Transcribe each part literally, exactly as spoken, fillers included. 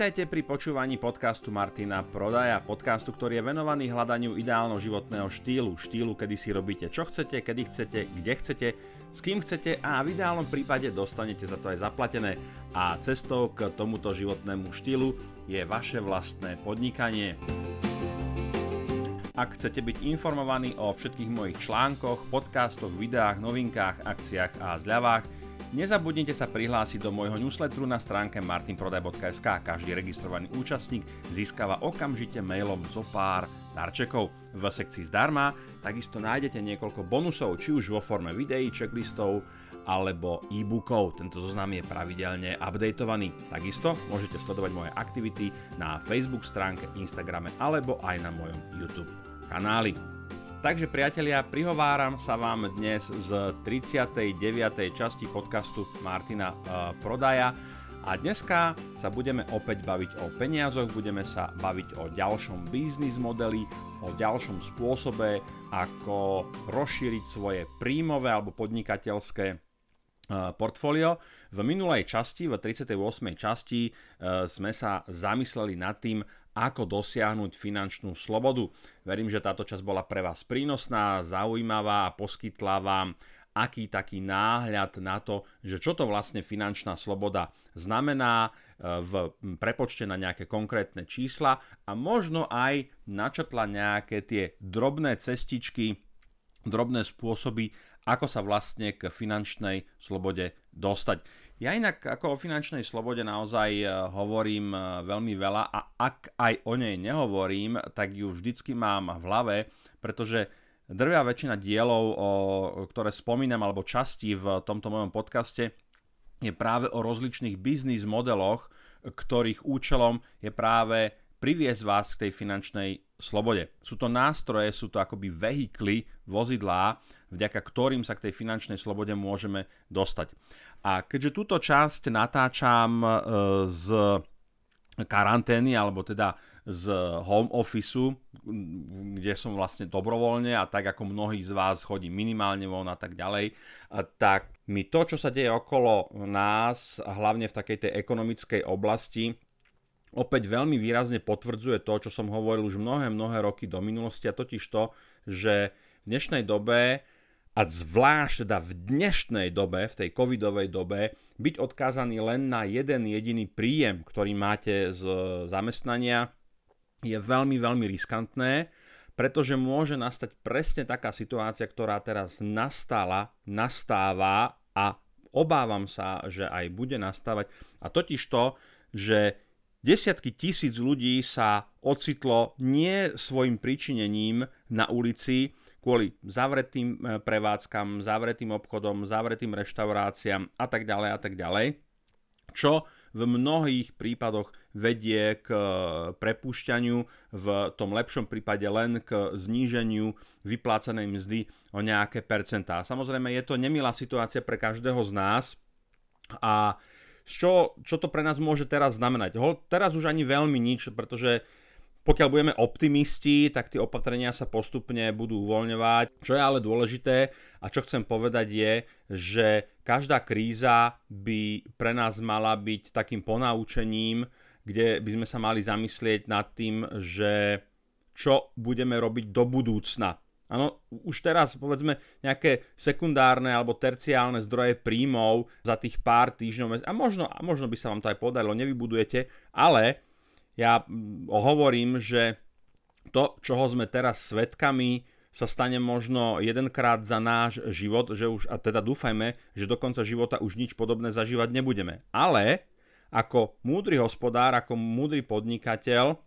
Vítajte pri počúvaní podcastu Martina Prodaja, podcastu, ktorý je venovaný hľadaniu ideálneho životného štýlu, štýlu, kedy si robíte čo chcete, kedy chcete, kde chcete, s kým chcete a v ideálnom prípade dostanete za to aj zaplatené. A cestou k tomuto životnému štýlu je vaše vlastné podnikanie. Ak chcete byť informovaní o všetkých mojich článkoch, podcastoch, videách, novinkách, akciách a zľavách, nezabudnite sa prihlásiť do môjho newsletteru na stránke martin prodaj bodka es ká. Každý registrovaný účastník získava okamžite mailom zo pár darčekov. V sekcii zdarma takisto nájdete niekoľko bonusov, či už vo forme videí, checklistov alebo e-bookov. Tento zoznam je pravidelne updateovaný. Takisto môžete sledovať moje aktivity na Facebook stránke, Instagrame alebo aj na mojom YouTube kanáli. Takže priatelia, prihováram sa vám dnes z tridsiatej deviatej časti podcastu Martina e, Prodaja a dneska sa budeme opäť baviť o peniazoch, budeme sa baviť o ďalšom biznis modeli, o ďalšom spôsobe, ako rozšíriť svoje príjmové alebo podnikateľské portfólio. V minulej časti, v tridsiatej ôsmej časti, sme sa zamysleli nad tým, ako dosiahnuť finančnú slobodu. Verím, že táto časť bola pre vás prínosná, zaujímavá a poskytla vám aký taký náhľad na to, že čo to vlastne finančná sloboda znamená v prepočte na nejaké konkrétne čísla a možno aj načrtla nejaké tie drobné cestičky, drobné spôsoby, ako sa vlastne k finančnej slobode dostať. Ja inak ako o finančnej slobode naozaj hovorím veľmi veľa a ak aj o nej nehovorím, tak ju vždycky mám v hlave, pretože drvia väčšina dielov, ktoré spomínam, alebo časti v tomto mojom podcaste, je práve o rozličných biznis modeloch, ktorých účelom je práve priviesť vás k tej finančnej slobode. Sú to nástroje, sú to akoby vehikly, vozidlá, vďaka ktorým sa k tej finančnej slobode môžeme dostať. A keďže túto časť natáčam z karantény, alebo teda z home officeu, kde som vlastne dobrovoľne a tak ako mnohí z vás chodí minimálne von a tak ďalej, tak mi to, čo sa deje okolo nás, hlavne v takej tej ekonomickej oblasti, opäť veľmi výrazne potvrdzuje to, čo som hovoril už mnohé, mnohé roky do minulosti, a totiž to, že v dnešnej dobe, a zvlášť teda v dnešnej dobe, v tej covidovej dobe, byť odkázaný len na jeden jediný príjem, ktorý máte z zamestnania, je veľmi, veľmi riskantné, pretože môže nastať presne taká situácia, ktorá teraz nastala, nastáva a obávam sa, že aj bude nastávať. A totiž to, že desiatky tisíc ľudí sa ocitlo nie svojim pričinením na ulici kvôli zavretým prevádzkam, zavretým obchodom, zavretým reštauráciám a tak ďalej a tak ďalej, čo v mnohých prípadoch vedie k prepušťaniu, v tom lepšom prípade len k zníženiu vyplácanej mzdy o nejaké percentá. Samozrejme je to nemilá situácia pre každého z nás a Čo, čo to pre nás môže teraz znamenať? Ho, teraz už ani veľmi nič, pretože pokiaľ budeme optimisti, tak tie opatrenia sa postupne budú uvoľňovať. Čo je ale dôležité a čo chcem povedať je, že každá kríza by pre nás mala byť takým ponaučením, kde by sme sa mali zamyslieť nad tým, že čo budeme robiť do budúcna. Áno, už teraz povedzme nejaké sekundárne alebo terciálne zdroje príjmov za tých pár týždňov a možno, a možno by sa vám to aj podarilo, nevybudujete, ale ja hovorím, že to, čoho sme teraz svedkami, sa stane možno jedenkrát za náš život, že už, a teda dúfajme, že do konca života už nič podobné zažívať nebudeme. Ale ako múdry hospodár, ako múdry podnikateľ,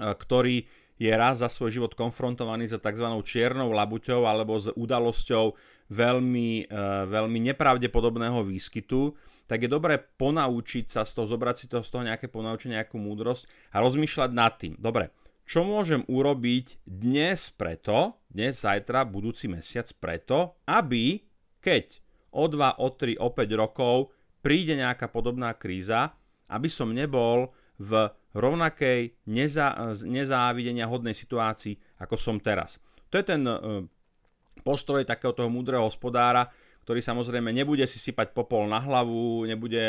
ktorý je raz za svoj život konfrontovaný s tzv. Čiernou labuťou alebo s udalosťou veľmi, veľmi nepravdepodobného výskytu, tak je dobré ponaučiť sa z toho, zobrať si to, z toho nejaké ponaučenie, nejakú múdrosť a rozmýšľať nad tým. Dobre, čo môžem urobiť dnes preto, dnes, zajtra, budúci mesiac preto, aby keď o dva, o tri, o päť rokov príde nejaká podobná kríza, aby som nebol v rovnakej neza, nezávidenia hodnej situácii, ako som teraz. To je ten e, postroj takého toho múdreho hospodára, ktorý samozrejme nebude si sypať popol na hlavu, nebude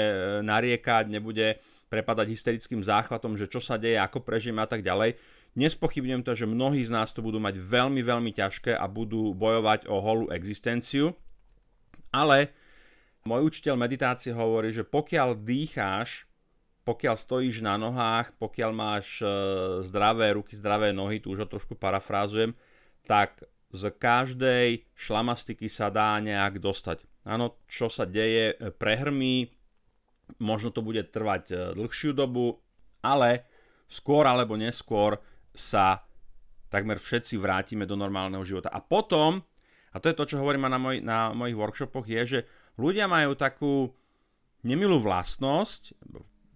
nariekať, nebude prepadať hysterickým záchvatom, že čo sa deje, ako prežijeme a tak ďalej. Nespochybňujem to, že mnohí z nás to budú mať veľmi, veľmi ťažké a budú bojovať o holú existenciu. Ale môj učiteľ meditácie hovorí, že pokiaľ dýcháš, pokiaľ stojíš na nohách, pokiaľ máš zdravé ruky, zdravé nohy, tu už ho trošku parafrázujem, tak z každej šlamastiky sa dá nejak dostať. Áno, čo sa deje, prehrmí, možno to bude trvať dlhšiu dobu, ale skôr alebo neskôr sa takmer všetci vrátime do normálneho života. A potom, a to je to, čo hovorím na, moj, na mojich workshopoch, je, že ľudia majú takú nemilú vlastnosť,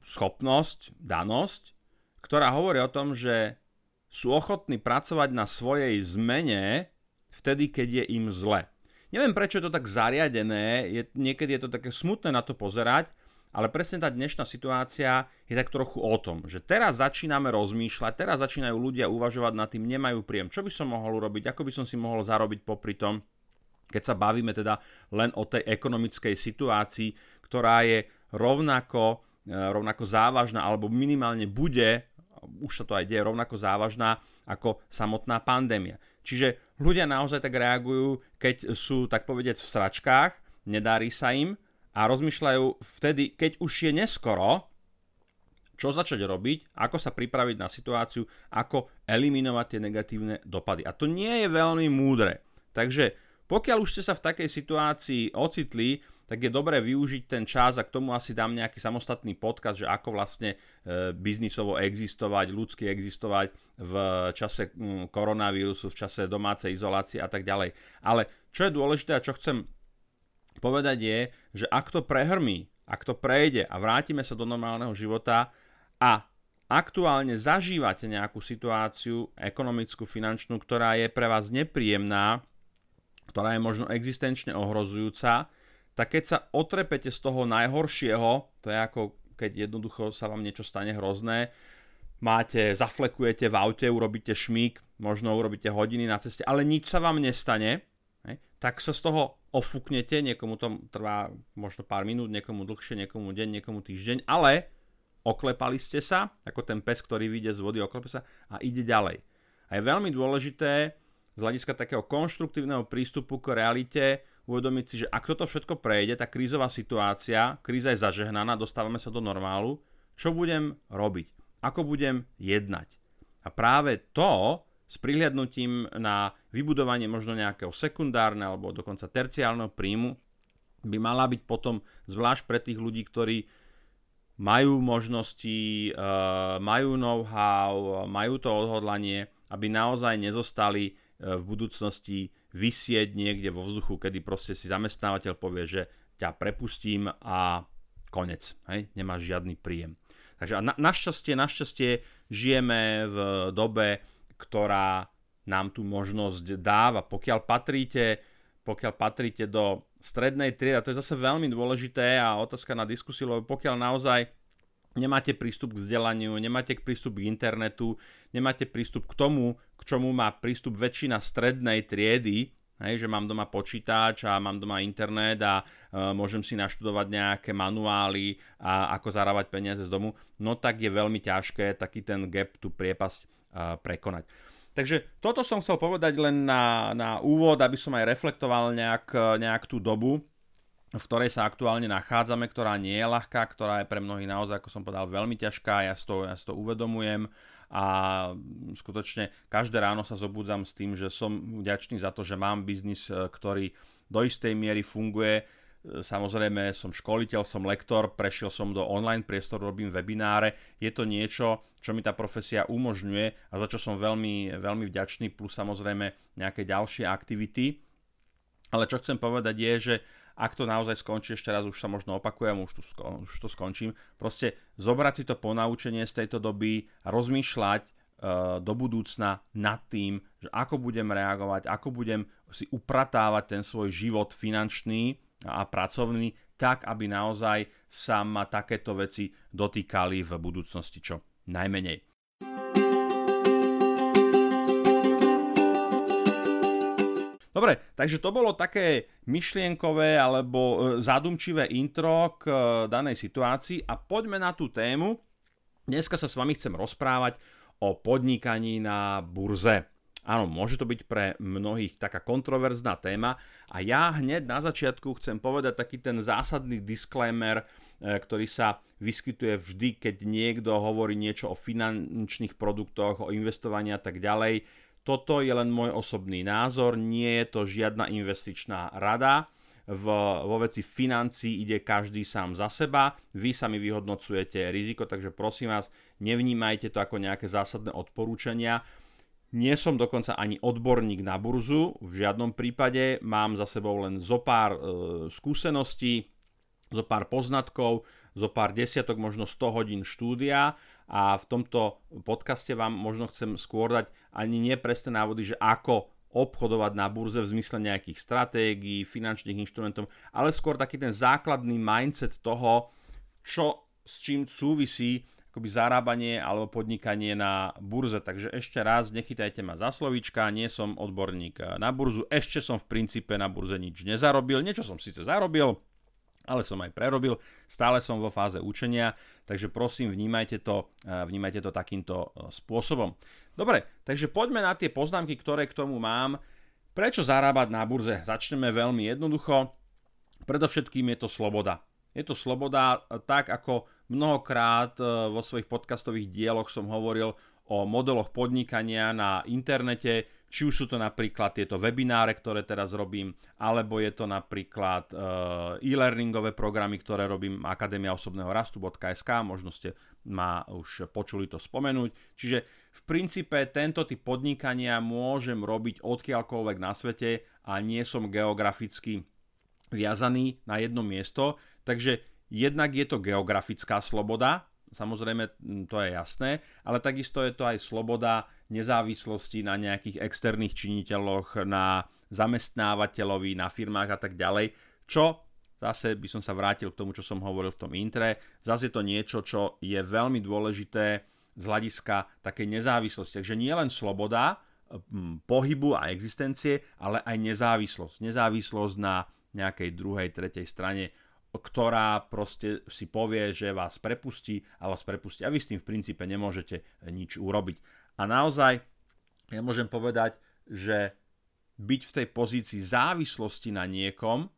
schopnosť, danosť, ktorá hovorí o tom, že sú ochotní pracovať na svojej zmene vtedy, keď je im zle. Neviem, prečo je to tak zariadené, je, niekedy je to také smutné na to pozerať, ale presne tá dnešná situácia je tak trochu o tom, že teraz začíname rozmýšľať, teraz začínajú ľudia uvažovať nad tým, nemajú príjem, čo by som mohol urobiť, ako by som si mohol zarobiť popri tom, keď sa bavíme teda len o tej ekonomickej situácii, ktorá je rovnako rovnako závažná, alebo minimálne bude, už sa to aj deje, rovnako závažná ako samotná pandémia. Čiže ľudia naozaj tak reagujú, keď sú, tak povediac, v sračkách, nedarí sa im a rozmýšľajú vtedy, keď už je neskoro, čo začať robiť, ako sa pripraviť na situáciu, ako eliminovať tie negatívne dopady. A to nie je veľmi múdre. Takže pokiaľ už ste sa v takej situácii ocitli, tak je dobré využiť ten čas a k tomu asi dám nejaký samostatný podcast, že ako vlastne biznisovo existovať, ľudsky existovať v čase koronavírusu, v čase domácej izolácie a tak ďalej. Ale čo je dôležité a čo chcem povedať je, že ak to prehrmí, ak to prejde a vrátime sa do normálneho života a aktuálne zažívate nejakú situáciu ekonomickú, finančnú, ktorá je pre vás nepríjemná, ktorá je možno existenčne ohrozujúca, tak keď sa otrepete z toho najhoršieho, to je ako keď jednoducho sa vám niečo stane hrozné, máte, zaflekujete v aute, urobíte šmík, možno urobíte hodiny na ceste, ale nič sa vám nestane, tak sa z toho ofúknete, niekomu to trvá možno pár minút, niekomu dlhšie, niekomu deň, niekomu týždeň, ale oklepali ste sa, ako ten pes, ktorý vyjde z vody, oklepe sa a ide ďalej. A je veľmi dôležité z hľadiska takého konštruktívneho prístupu k realite uvedomiť si, že ak toto všetko prejde, tá krízová situácia, kríza je zažehnaná, dostávame sa do normálu, čo budem robiť? Ako budem jednať? A práve to s prihliadnutím na vybudovanie možno nejakého sekundárneho alebo dokonca terciálneho príjmu by mala byť potom zvlášť pre tých ľudí, ktorí majú možnosti, majú know-how, majú to odhodlanie, aby naozaj nezostali v budúcnosti vysieť niekde vo vzduchu, kedy proste si zamestnávateľ povie, že ťa prepustím a konec, hej? Nemáš žiadny príjem. Takže na, našťastie, našťastie žijeme v dobe, ktorá nám tú možnosť dáva. Pokiaľ patríte, pokiaľ patríte do strednej triedy, a to je zase veľmi dôležité a otázka na diskusiu, lebo pokiaľ naozaj nemáte prístup k vzdelaniu, nemáte prístup k internetu, nemáte prístup k tomu, k čomu má prístup väčšina strednej triedy, hej, že mám doma počítač a mám doma internet a e, môžem si naštudovať nejaké manuály a ako zarábať peniaze z domu, no tak je veľmi ťažké taký ten gap, tú priepasť e, prekonať. Takže toto som chcel povedať len na, na úvod, aby som aj reflektoval nejak, nejak tú dobu, v ktorej sa aktuálne nachádzame, ktorá nie je ľahká, ktorá je pre mnohých naozaj, ako som povedal, veľmi ťažká, ja si to, ja si to uvedomujem a skutočne každé ráno sa zobudzam s tým, že som vďačný za to, že mám biznis, ktorý do istej miery funguje. Samozrejme, som školiteľ, som lektor, prešiel som do online priestoru, robím webináre. Je to niečo, čo mi tá profesia umožňuje a za čo som veľmi, veľmi vďačný, plus samozrejme nejaké ďalšie aktivity. Ale čo chcem povedať je, že ak to naozaj skončí, ešte raz už sa možno opakujem, už, tu, už to skončím, proste zobrať si to ponaučenie z tejto doby a rozmýšľať e, do budúcna nad tým, že ako budem reagovať, ako budem si upratávať ten svoj život finančný a, a pracovný, tak aby naozaj sa ma takéto veci dotýkali v budúcnosti čo najmenej. Dobre, takže to bolo také myšlienkové alebo zadumčivé intro k danej situácii a poďme na tú tému. Dneska sa s vami chcem rozprávať o podnikaní na burze. Áno, môže to byť pre mnohých taká kontroverzná téma a ja hneď na začiatku chcem povedať taký ten zásadný disclaimer, ktorý sa vyskytuje vždy, keď niekto hovorí niečo o finančných produktoch, o investovaní a tak ďalej. Toto je len môj osobný názor, nie je to žiadna investičná rada. V, vo veci financií ide každý sám za seba, vy sami vyhodnocujete riziko, takže prosím vás, nevnímajte to ako nejaké zásadné odporúčania. Nie som dokonca ani odborník na burzu, v žiadnom prípade, mám za sebou len zo pár e, skúseností, zo pár poznatkov, zo pár desiatok, možno sto hodín štúdia a v tomto podcaste vám možno chcem skôr dať ani nie presné návody, že ako obchodovať na burze v zmysle nejakých stratégií, finančných inštrumentov, ale skôr taký ten základný mindset toho, čo s čím súvisí akoby zarábanie alebo podnikanie na burze. Takže ešte raz, nechytajte ma za slovíčka, nie som odborník na burzu, ešte som v princípe na burze nič nezarobil, niečo som síce zarobil, ale som aj prerobil, stále som vo fáze učenia, takže prosím, vnímajte to, vnímajte to takýmto spôsobom. Dobre, takže poďme na tie poznámky, ktoré k tomu mám. Prečo zarábať na burze? Začneme veľmi jednoducho. Predovšetkým je to sloboda. Je to sloboda, tak ako mnohokrát vo svojich podcastových dieloch som hovoril o modeloch podnikania na internete, či už sú to napríklad tieto webináre, ktoré teraz robím, alebo je to napríklad e-learningové programy, ktoré robím akademia osobného rastu bodka es ká, možno ste ma už počuli to spomenúť. Čiže v princípe tento typ podnikania môžem robiť odkiaľkoľvek na svete a nie som geograficky viazaný na jedno miesto, takže jednak je to geografická sloboda, samozrejme, to je jasné, ale takisto je to aj sloboda nezávislosti na nejakých externých činiteľoch, na zamestnávateľovi, na firmách a tak ďalej, čo zase by som sa vrátil k tomu, čo som hovoril v tom intre. Zase je to niečo, čo je veľmi dôležité z hľadiska takej nezávislosti. Takže nie len sloboda pohybu a existencie, ale aj nezávislosť. Nezávislosť na nejakej druhej, tretej strane, ktorá proste si povie, že vás prepustí a vás prepustí a vy s tým v princípe nemôžete nič urobiť. A naozaj ja môžem povedať, že byť v tej pozícii závislosti na niekom,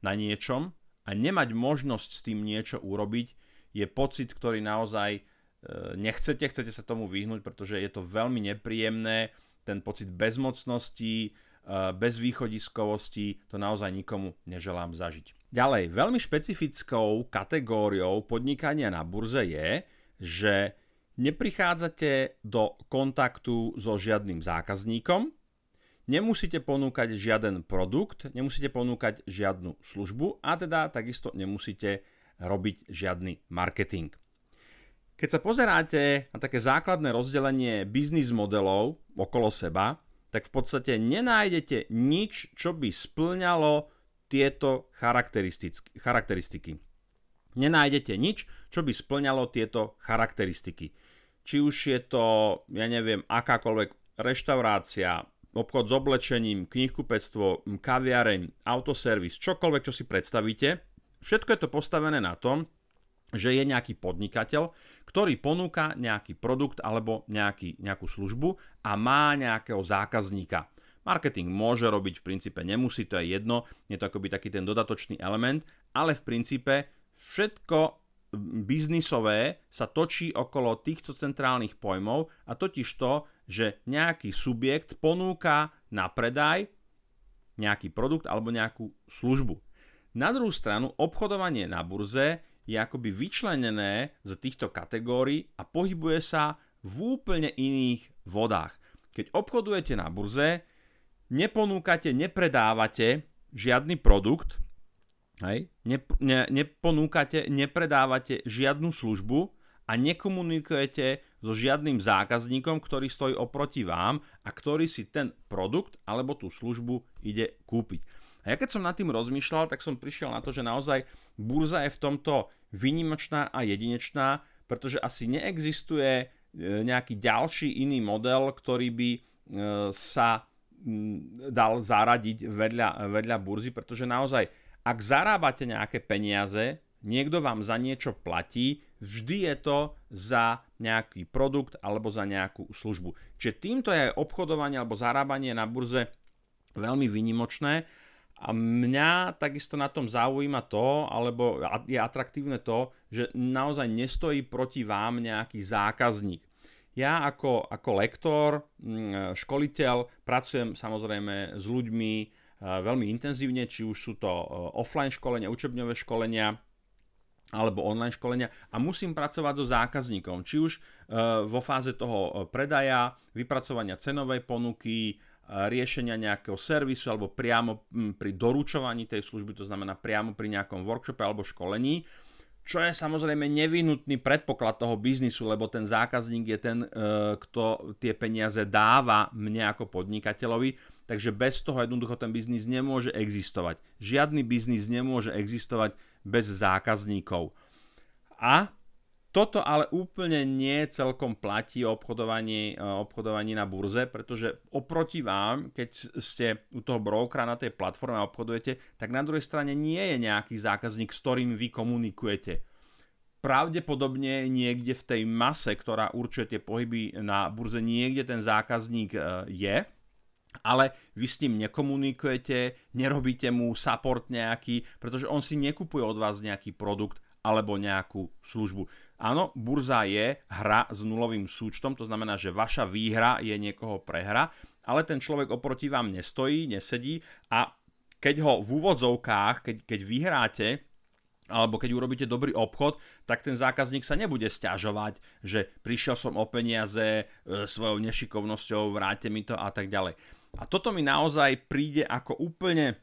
na niečom a nemať možnosť s tým niečo urobiť je pocit, ktorý naozaj nechcete, chcete sa tomu vyhnúť, pretože je to veľmi nepríjemné, ten pocit bezmocnosti, bezvýchodiskovosti, to naozaj nikomu neželám zažiť. Ďalej, veľmi špecifickou kategóriou podnikania na burze je, že neprichádzate do kontaktu so žiadnym zákazníkom, nemusíte ponúkať žiaden produkt, nemusíte ponúkať žiadnu službu a teda takisto nemusíte robiť žiadny marketing. Keď sa pozeráte na také základné rozdelenie biznis modelov okolo seba, tak v podstate nenájdete nič, čo by spĺňalo tieto charakteristiky. Nenájdete nič, čo by splňalo tieto charakteristiky. Či už je to, ja neviem, akákoľvek reštaurácia, obchod s oblečením, knihkupectvo, kaviareň, autoservis, čokoľvek, čo si predstavíte, všetko je to postavené na tom, že je nejaký podnikateľ, ktorý ponúka nejaký produkt alebo nejaký, nejakú službu a má nejakého zákazníka. Marketing môže robiť, v princípe nemusí, to je jedno, je to akoby taký ten dodatočný element, ale v princípe všetko biznisové sa točí okolo týchto centrálnych pojmov a totiž to, že nejaký subjekt ponúka na predaj nejaký produkt alebo nejakú službu. Na druhú stranu obchodovanie na burze je akoby vyčlenené z týchto kategórií a pohybuje sa v úplne iných vodách. Keď obchodujete na burze, neponúkate, nepredávate žiadny produkt, hej? Nep- ne- neponúkate, nepredávate žiadnu službu a nekomunikujete so žiadnym zákazníkom, ktorý stojí oproti vám a ktorý si ten produkt alebo tú službu ide kúpiť. A ja keď som nad tým rozmýšľal, tak som prišiel na to, že naozaj burza je v tomto výnimočná a jedinečná, pretože asi neexistuje nejaký ďalší iný model, ktorý by sa dal zaradiť vedľa, vedľa burzy, pretože naozaj, ak zarábate nejaké peniaze, niekto vám za niečo platí, vždy je to za nejaký produkt alebo za nejakú službu. Čiže týmto je obchodovanie alebo zarábanie na burze veľmi výnimočné a mňa takisto na tom zaujíma to, alebo je atraktívne to, že naozaj nestojí proti vám nejaký zákazník. Ja ako, ako lektor, školiteľ, pracujem samozrejme s ľuďmi veľmi intenzívne, či už sú to offline školenia, učebňové školenia, alebo online školenia a musím pracovať so zákazníkom, či už vo fáze toho predaja, vypracovania cenovej ponuky, riešenia nejakého servisu alebo priamo pri doručovaní tej služby, to znamená priamo pri nejakom workshope alebo školení, čo je samozrejme nevyhnutný predpoklad toho biznisu, lebo ten zákazník je ten, kto tie peniaze dáva mne ako podnikateľovi, takže bez toho jednoducho ten biznis nemôže existovať. Žiadny biznis nemôže existovať bez zákazníkov. A toto ale úplne nie celkom platí o obchodovaní, obchodovaní na burze, pretože oproti vám, keď ste u toho brokera na tej platforme a obchodujete, tak na druhej strane nie je nejaký zákazník, s ktorým vy komunikujete. Pravdepodobne niekde v tej mase, ktorá určuje tie pohyby na burze, niekde ten zákazník je, ale vy s ním nekomunikujete, nerobíte mu support nejaký, pretože on si nekupuje od vás nejaký produkt alebo nejakú službu. Áno, burza je hra s nulovým súčtom, to znamená, že vaša výhra je niekoho prehra, ale ten človek oproti vám nestojí, nesedí a keď ho v úvodzovkách, keď, keď vyhráte, alebo keď urobíte dobrý obchod, tak ten zákazník sa nebude sťažovať, že prišiel som o peniaze, svojou nešikovnosťou, vráte mi to a tak ďalej. A toto mi naozaj príde ako úplne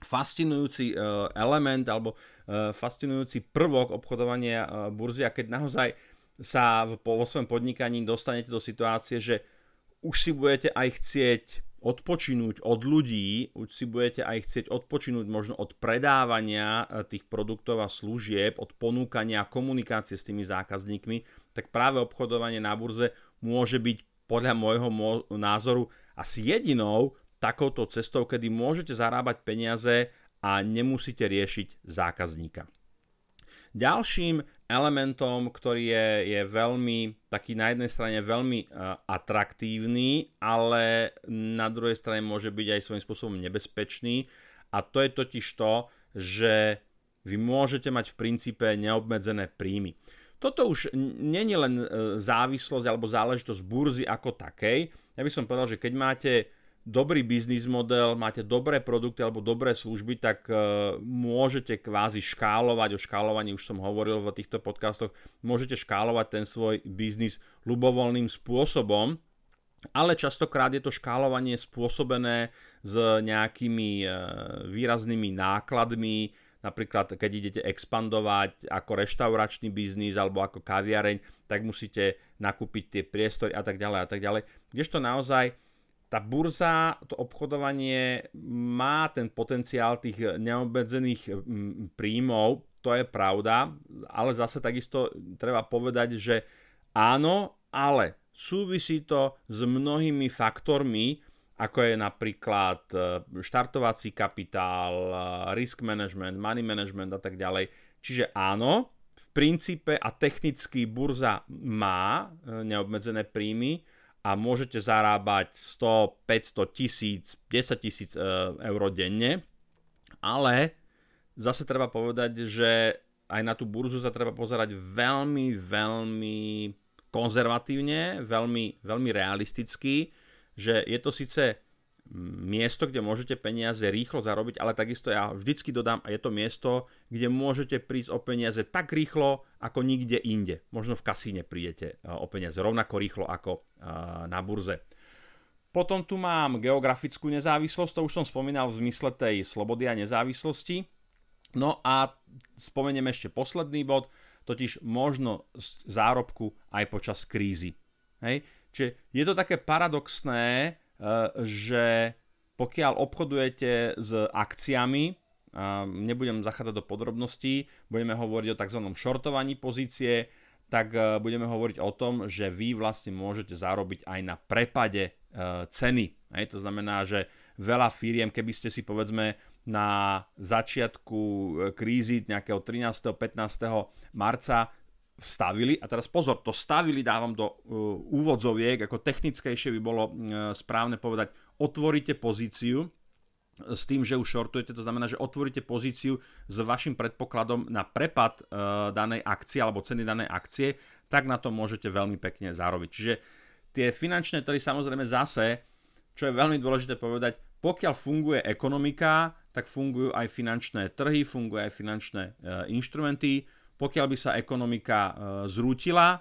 fascinujúci element alebo fascinujúci prvok obchodovania burzy, a keď naozaj sa vo svojom podnikaní dostanete do situácie, že už si budete aj chcieť odpočinúť od ľudí, už si budete aj chcieť odpočinúť možno od predávania tých produktov a služieb, od ponúkania a komunikácie s tými zákazníkmi, tak práve obchodovanie na burze môže byť podľa môjho názoru asi jedinou takouto cestou, kedy môžete zarábať peniaze a nemusíte riešiť zákazníka. Ďalším elementom, ktorý je, je veľmi, taký na jednej strane veľmi uh, atraktívny, ale na druhej strane môže byť aj svojím spôsobom nebezpečný, a to je totiž to, že vy môžete mať v princípe neobmedzené príjmy. Toto už nie je len závislosť alebo záležitosť burzy ako takej. Ja by som povedal, že keď máte dobrý biznis model, máte dobré produkty alebo dobré služby, tak e, môžete kvázi škálovať, o škálovaní už som hovoril v týchto podcastoch, môžete škálovať ten svoj biznis ľubovoľným spôsobom, ale častokrát je to škálovanie spôsobené s nejakými e, výraznými nákladmi, napríklad keď idete expandovať ako reštauračný biznis alebo ako kaviareň, tak musíte nakúpiť tie priestory a tak ďalej a tak ďalej. Kdežto naozaj tá burza, to obchodovanie má ten potenciál tých neobmedzených príjmov, to je pravda, ale zase takisto treba povedať, že áno, ale súvisí to s mnohými faktormi, ako je napríklad štartovací kapitál, risk management, money management a tak ďalej. Čiže áno, v princípe a technicky burza má neobmedzené príjmy, a môžete zarábať sto, päťsto, tisíc, desaťtisíc eur denne, ale zase treba povedať, že aj na tú burzu sa treba pozerať veľmi, veľmi konzervatívne, veľmi, veľmi realisticky, že je to síce miesto, kde môžete peniaze rýchlo zarobiť, ale takisto ja vždycky dodám, a je to miesto, kde môžete prísť o peniaze tak rýchlo, ako nikde inde. Možno v kasíne prídete o peniaze rovnako rýchlo ako na burze. Potom tu mám geografickú nezávislosť, to už som spomínal v zmysle tej slobody a nezávislosti. No a spomeniem ešte posledný bod, totiž možno zárobku aj počas krízy. Hej? Čiže je to také paradoxné, že pokiaľ obchodujete s akciami, nebudem zachádzať do podrobností, budeme hovoriť o tzv. shortovaní pozície, tak budeme hovoriť o tom, že vy vlastne môžete zarobiť aj na prepade ceny. Hej, to znamená, že veľa firiem, keby ste si povedzme na začiatku krízy nejakého trinásteho pätnásteho marca vstavili, a teraz pozor, to stavili dávam do úvodzoviek, ako technickejšie by bolo správne povedať, otvoríte pozíciu s tým, že už shortujete, to znamená, že otvoríte pozíciu s vašim predpokladom na prepad danej akcie alebo ceny danej akcie, tak na to môžete veľmi pekne zarobiť. Čiže tie finančné trhy samozrejme zase, čo je veľmi dôležité povedať, pokiaľ funguje ekonomika, tak fungujú aj finančné trhy, fungujú aj finančné inštrumenty. Pokiaľ by sa ekonomika zrútila,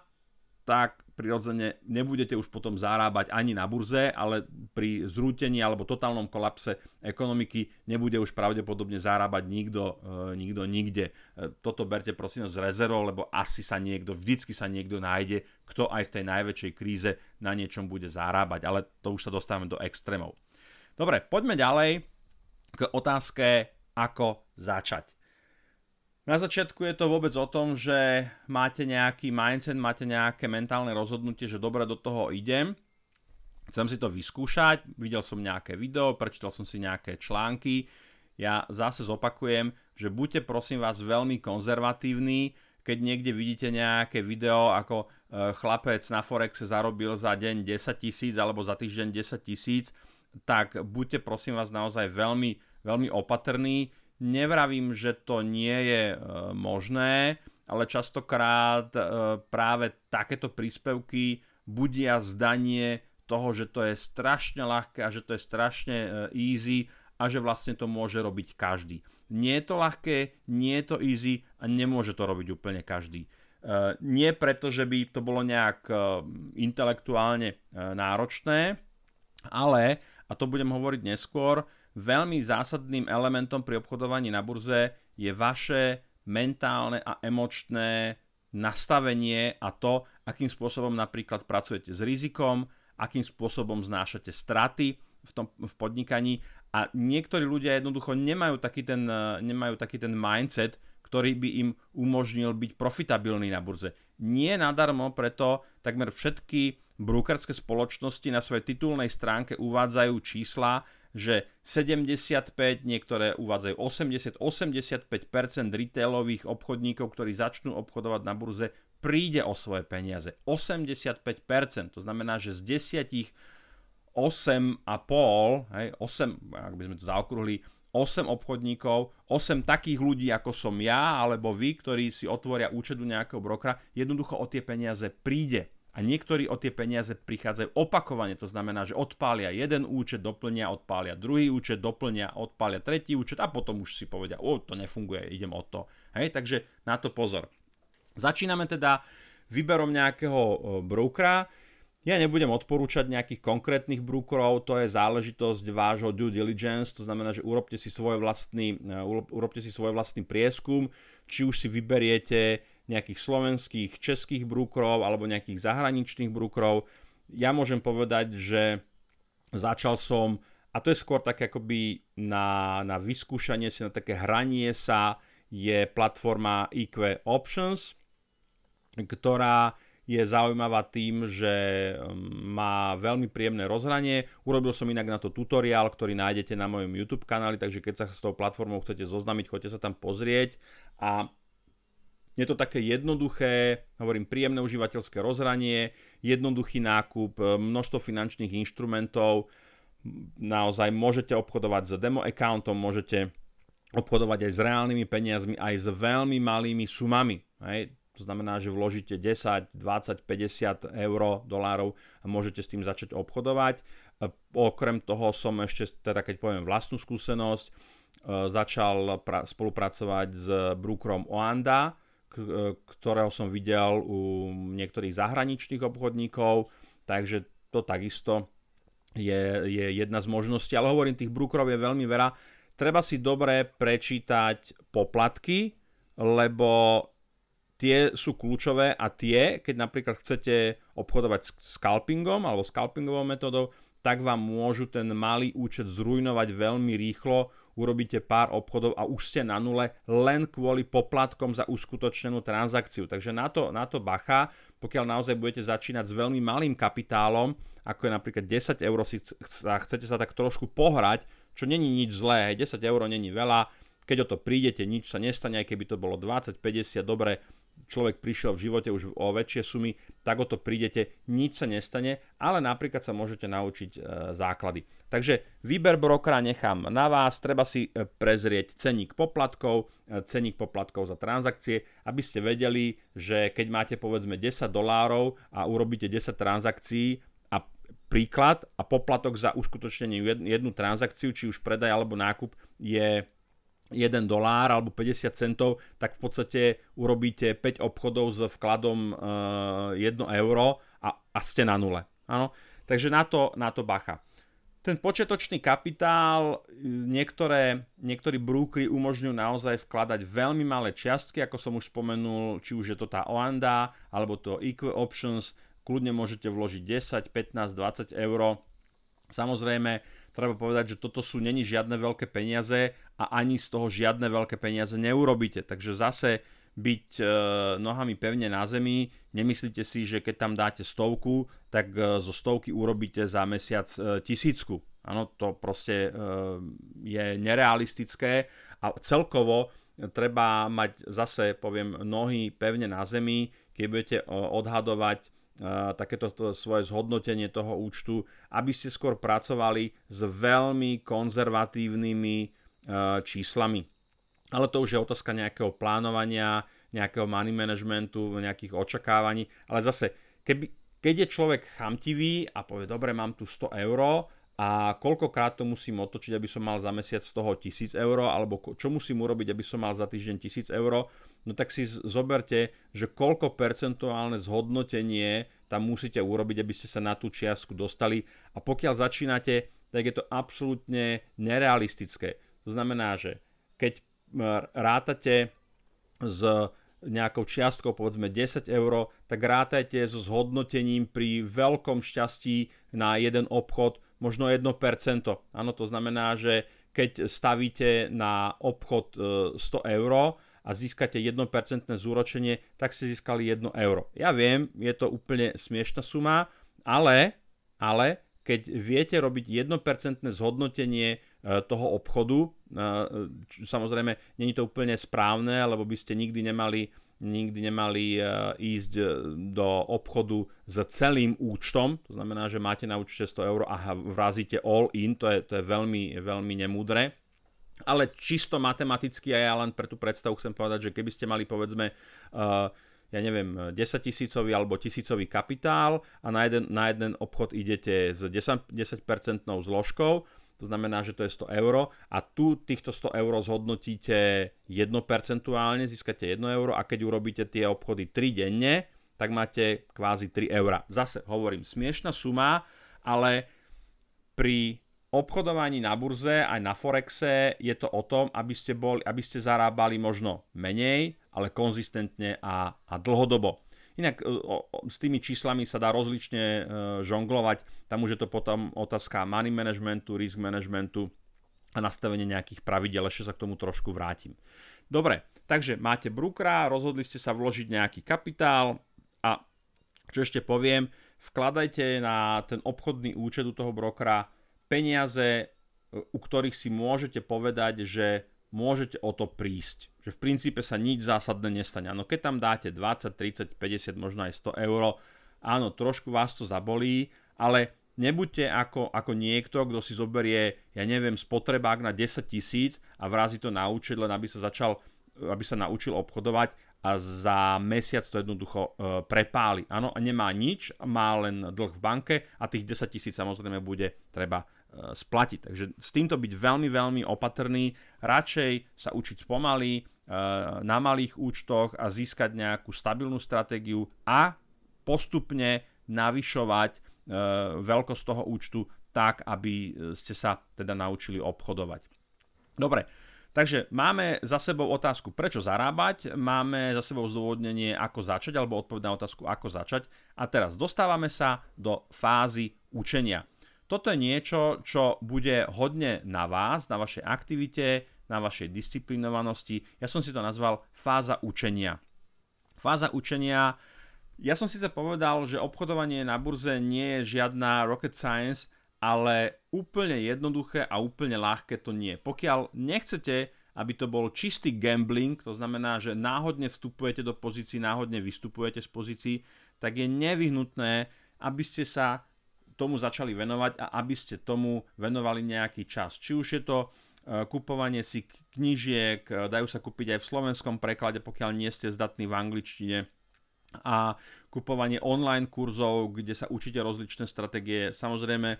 tak prirodzene nebudete už potom zarábať ani na burze, ale pri zrútení alebo totálnom kolapse ekonomiky nebude už pravdepodobne zarábať nikto, nikto nikde. Toto berte prosím z rezervou, lebo asi sa niekto, vždycky sa niekto nájde, kto aj v tej najväčšej kríze na niečom bude zarábať, ale to už sa dostávame do extrémov. Dobre, poďme ďalej k otázke, ako začať. Na začiatku je to vôbec o tom, že máte nejaký mindset, máte nejaké mentálne rozhodnutie, že dobre, do toho idem, chcem si to vyskúšať, videl som nejaké video, prečítal som si nejaké články. Ja zase zopakujem, že buďte prosím vás veľmi konzervatívni, keď niekde vidíte nejaké video, ako chlapec na Forexe zarobil za deň desať tisíc alebo za týždeň desať tisíc, tak buďte prosím vás naozaj veľmi, veľmi opatrní. Nevravím, že to nie je e, možné, ale častokrát e, práve takéto príspevky budia zdanie toho, že to je strašne ľahké a že to je strašne e, easy a že vlastne to môže robiť každý. Nie je to ľahké, nie je to easy a nemôže to robiť úplne každý. E, nie preto, že by to bolo nejak e, intelektuálne e, náročné, ale, a to budem hovoriť neskôr, veľmi zásadným elementom pri obchodovaní na burze je vaše mentálne a emočné nastavenie a to, akým spôsobom napríklad pracujete s rizikom, akým spôsobom znášate straty v, tom, v podnikaní. A niektorí ľudia jednoducho nemajú taký ten, nemajú taký ten mindset, ktorý by im umožnil byť profitabilný na burze. Nie nadarmo, preto takmer všetky brokerské spoločnosti na svojej titulnej stránke uvádzajú čísla, že sedemdesiatpäť, niektoré uvádzajú osemdesiat, osemdesiatpäť percent retailových obchodníkov, ktorí začnú obchodovať na burze, príde o svoje peniaze. osemdesiatpäť percent, to znamená, že z desiatich osem celá päť, hej, osem, ak by sme to zaokrúhli, osem obchodníkov, osem takých ľudí ako som ja, alebo vy, ktorí si otvoria účet u nejakého brokera, jednoducho o tie peniaze príde. A niektorí o tie peniaze prichádzajú opakovane, to znamená, že odpália jeden účet, doplnia, odpália druhý účet, doplnia, odpália tretí účet a potom už si povedia, o, to nefunguje, idem o to. Hej, takže na to pozor. Začíname teda výberom nejakého brokera. Ja nebudem odporúčať nejakých konkrétnych brokerov, to je záležitosť vášho due diligence, to znamená, že urobte si svoj vlastný, urobte si svoj vlastný prieskum, či už si vyberiete nejakých slovenských, českých brokerov alebo nejakých zahraničných brokerov. Ja môžem povedať, že začal som, a to je skôr také akoby na, na vyskúšanie si, na také hranie sa, je platforma í kvé Options, ktorá je zaujímavá tým, že má veľmi príjemné rozhranie. Urobil som inak na to tutoriál, ktorý nájdete na mojom YouTube kanáli, takže keď sa s tou platformou chcete zoznamiť, choďte sa tam pozrieť. A je to také jednoduché, hovorím, príjemné užívateľské rozhranie, jednoduchý nákup, množstvo finančných inštrumentov. Naozaj môžete obchodovať s demo accountom, môžete obchodovať aj s reálnymi peniazmi, aj s veľmi malými sumami, hej. To znamená, že vložíte desať, dvadsať, päťdesiat eur, dolárov a môžete s tým začať obchodovať. Okrem toho som ešte, teda keď poviem vlastnú skúsenosť, začal pra- spolupracovať s brokerom OANDA, k- ktorého som videl u niektorých zahraničných obchodníkov, takže to takisto je, je jedna z možností. Ale hovorím, tých brokerov je veľmi veľa. Treba si dobre prečítať poplatky, lebo tie sú kľúčové a tie, keď napríklad chcete obchodovať s scalpingom alebo scalpingovou metódou, tak vám môžu ten malý účet zrujnovať veľmi rýchlo. urobíte pár obchodov a už ste na nule len kvôli poplatkom za uskutočnenú transakciu. Takže na to, na to bacha, pokiaľ naozaj budete začínať s veľmi malým kapitálom, ako je napríklad desať eur, si sa, chcete sa tak trošku pohrať, čo není nič zlé, desať eur není veľa, keď o to prídete, nič sa nestane, aj keby to bolo dvadsať, päťdesiat, dobre, človek prišiel v živote už o väčšie sumy, tak o to prídete, nič sa nestane, ale napríklad sa môžete naučiť e, základy. Takže výber brokera nechám na vás, treba si prezrieť cenník poplatkov, e, cenník poplatkov za transakcie, aby ste vedeli, že keď máte povedzme desať dolárov a urobíte desať transakcií a príklad a poplatok za uskutočnenie jednu transakciu, či už predaj alebo nákup je jeden dolár alebo päťdesiat centov, tak v podstate urobíte päť obchodov s vkladom jedno euro a, a ste na nule. Áno? Takže na to, na to bacha. Ten počiatočný kapitál, niektoré, niektorí brúkri umožňujú naozaj vkladať veľmi malé čiastky, ako som už spomenul, či už je to tá OANDA alebo to í kvé Options, kľudne môžete vložiť desať, pätnásť, dvadsať eur. Samozrejme, treba povedať, že toto sú neni žiadne veľké peniaze a ani z toho žiadne veľké peniaze neurobíte. Takže zase byť e, nohami pevne na zemi, nemyslíte si, že keď tam dáte stovku, tak e, zo stovky urobíte za mesiac e, tisícku. Áno, to proste e, je nerealistické a celkovo treba mať zase, poviem, nohy pevne na zemi, keď budete e, odhadovať takéto svoje zhodnotenie toho účtu, aby ste skôr pracovali s veľmi konzervatívnymi číslami. Ale to už je otázka nejakého plánovania, nejakého money managementu, nejakých očakávaní. Ale zase, keby, keď je človek chamtivý a povie, dobre, mám tu sto eur a koľkokrát to musím otočiť, aby som mal za mesiac z toho tisíc eur, alebo čo musím urobiť, aby som mal za týždeň tisíc eur, no tak si zoberte, že koľko percentuálne zhodnotenie tam musíte urobiť, aby ste sa na tú čiastku dostali. A pokiaľ začínate, tak je to absolútne nerealistické. To znamená, že keď rátate s nejakou čiastkou, povedzme desať eur, tak rátajte so zhodnotením pri veľkom šťastí na jeden obchod, možno jedno percento. Áno, to znamená, že keď stavíte na obchod sto eur a získate jedno percento zúročenie, tak ste získali jedno euro. Ja viem, je to úplne smiešná suma, ale, ale keď viete robiť jedno percento zhodnotenie toho obchodu, samozrejme, nie je to úplne správne, lebo by ste nikdy nemali, nikdy nemali ísť do obchodu s celým účtom, to znamená, že máte na účte sto eur a vrazíte all in, to je, to je veľmi, veľmi nemúdre, ale čisto matematicky a ja len pre tú predstavu chcem povedať, že keby ste mali povedzme, ja neviem, desaťtisícový alebo tisícový kapitál a na jeden, na jeden obchod idete s desať percent zložkou, to znamená, že to je sto eur a tu týchto sto eur zhodnotíte jednopercentuálne, získate jedno euro a keď urobíte tie obchody tri denne, tak máte kvázi tri eurá. Zase hovorím, smiešná suma, ale pri obchodovaní na burze aj na Forexe je to o tom, aby ste, boli, aby ste zarábali možno menej, ale konzistentne a, a dlhodobo. Inak s tými číslami sa dá rozlične žonglovať, tam už je to potom otázka money managementu, risk managementu a nastavenie nejakých pravidel, ešte sa k tomu trošku vrátim. Dobre, takže máte brúkra, rozhodli ste sa vložiť nejaký kapitál a čo ešte poviem, vkladajte na ten obchodný účet u toho brokera peniaze, u ktorých si môžete povedať, že môžete o to prísť, že v princípe sa nič zásadné nestane. No keď tam dáte dvadsať, tridsať, päťdesiat, možno aj sto eur, áno, trošku vás to zabolí, ale nebuďte ako, ako niekto, kto si zoberie, ja neviem, spotrebák na desať tisíc a vrazí to na účet, len aby sa začal, aby sa naučil obchodovať a za mesiac to jednoducho e, prepáli. Áno, nemá nič, má len dlh v banke a tých desať tisíc samozrejme bude treba splatiť. Takže s týmto byť veľmi, veľmi opatrný, radšej sa učiť pomaly, na malých účtoch a získať nejakú stabilnú stratégiu a postupne navyšovať veľkosť toho účtu tak, aby ste sa teda naučili obchodovať. Dobre, takže máme za sebou otázku, prečo zarábať, máme za sebou zdôvodnenie, ako začať, alebo odpoveď na otázku, ako začať a teraz dostávame sa do fázy učenia. Toto je niečo, čo bude hodne na vás, na vašej aktivite, na vašej disciplinovanosti. Ja som si to nazval fáza učenia. Fáza učenia, ja som síce povedal, že obchodovanie na burze nie je žiadna rocket science, ale úplne jednoduché a úplne ľahké to nie. Pokiaľ nechcete, aby to bol čistý gambling, to znamená, že náhodne vstupujete do pozícií, náhodne vystupujete z pozícií, tak je nevyhnutné, aby ste sa tomu začali venovať a aby ste tomu venovali nejaký čas. Či už je to kupovanie si knižiek, dajú sa kúpiť aj v slovenskom preklade, pokiaľ nie ste zdatní v angličtine, a kupovanie online kurzov, kde sa učíte rozličné stratégie. Samozrejme,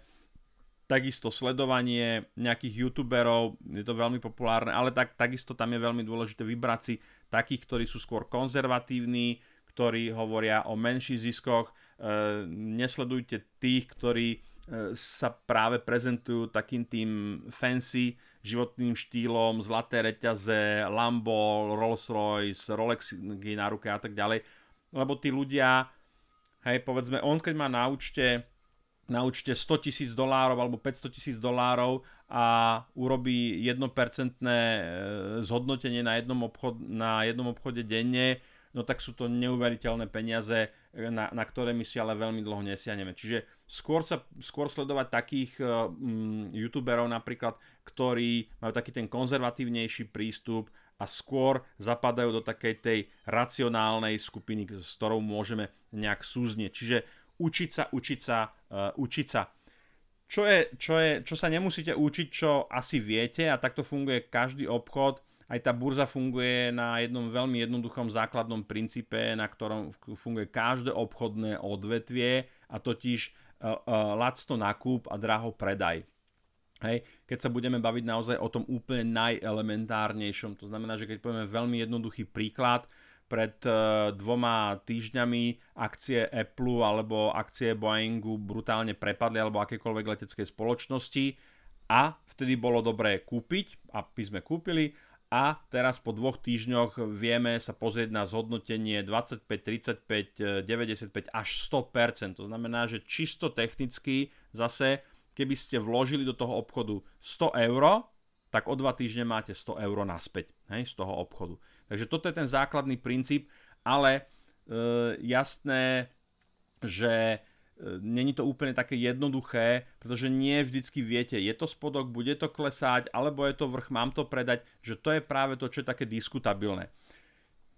takisto sledovanie nejakých youtuberov, je to veľmi populárne, ale tak, takisto tam je veľmi dôležité vybrať si takých, ktorí sú skôr konzervatívni, ktorí hovoria o menších ziskoch. Nesledujte tých, ktorí sa práve prezentujú takým tým fancy životným štýlom, zlaté reťaze, Lambo, Rolls-Royce, Rolexy na ruke a tak ďalej. Lebo tí ľudia, hej, povedzme, on keď má na účte, na účte sto tisíc dolárov alebo päťsto tisíc dolárov a urobí jedno percento zhodnotenie na jednom, obchod, na jednom obchode denne, no tak sú to neuveriteľné peniaze, na, na ktoré my si ale veľmi dlho nesiahneme. Čiže skôr, sa, skôr sledovať takých um, youtuberov napríklad, ktorí majú taký ten konzervatívnejší prístup a skôr zapadajú do takej tej racionálnej skupiny, s ktorou môžeme nejak súznieť. Čiže učiť sa, učiť sa, uh, učiť sa. Čo, je, čo, je, čo sa nemusíte učiť, čo asi viete, a takto funguje každý obchod. Aj tá burza funguje na jednom veľmi jednoduchom základnom princípe, na ktorom funguje každé obchodné odvetvie, a totiž lacno nakúp a draho predaj. Hej. Keď sa budeme baviť naozaj o tom úplne najelementárnejšom, to znamená, že keď povieme veľmi jednoduchý príklad, pred dvoma týždňami akcie Apple alebo akcie Boeingu brutálne prepadli alebo akékoľvek leteckej spoločnosti a vtedy bolo dobré kúpiť a my sme kúpili. A teraz po dvoch týždňoch vieme sa pozrieť na zhodnotenie dvadsaťpäť, tridsaťpäť, deväťdesiatpäť až sto percent. To znamená, že čisto technicky zase, keby ste vložili do toho obchodu sto eur, tak o dva týždne máte sto eur naspäť, hej, z toho obchodu. Takže toto je ten základný princíp, ale e, jasné, že není to úplne také jednoduché, pretože nie vždycky viete, je to spodok, bude to klesať, alebo je to vrch, mám to predať, že to je práve to, čo je také diskutabilné.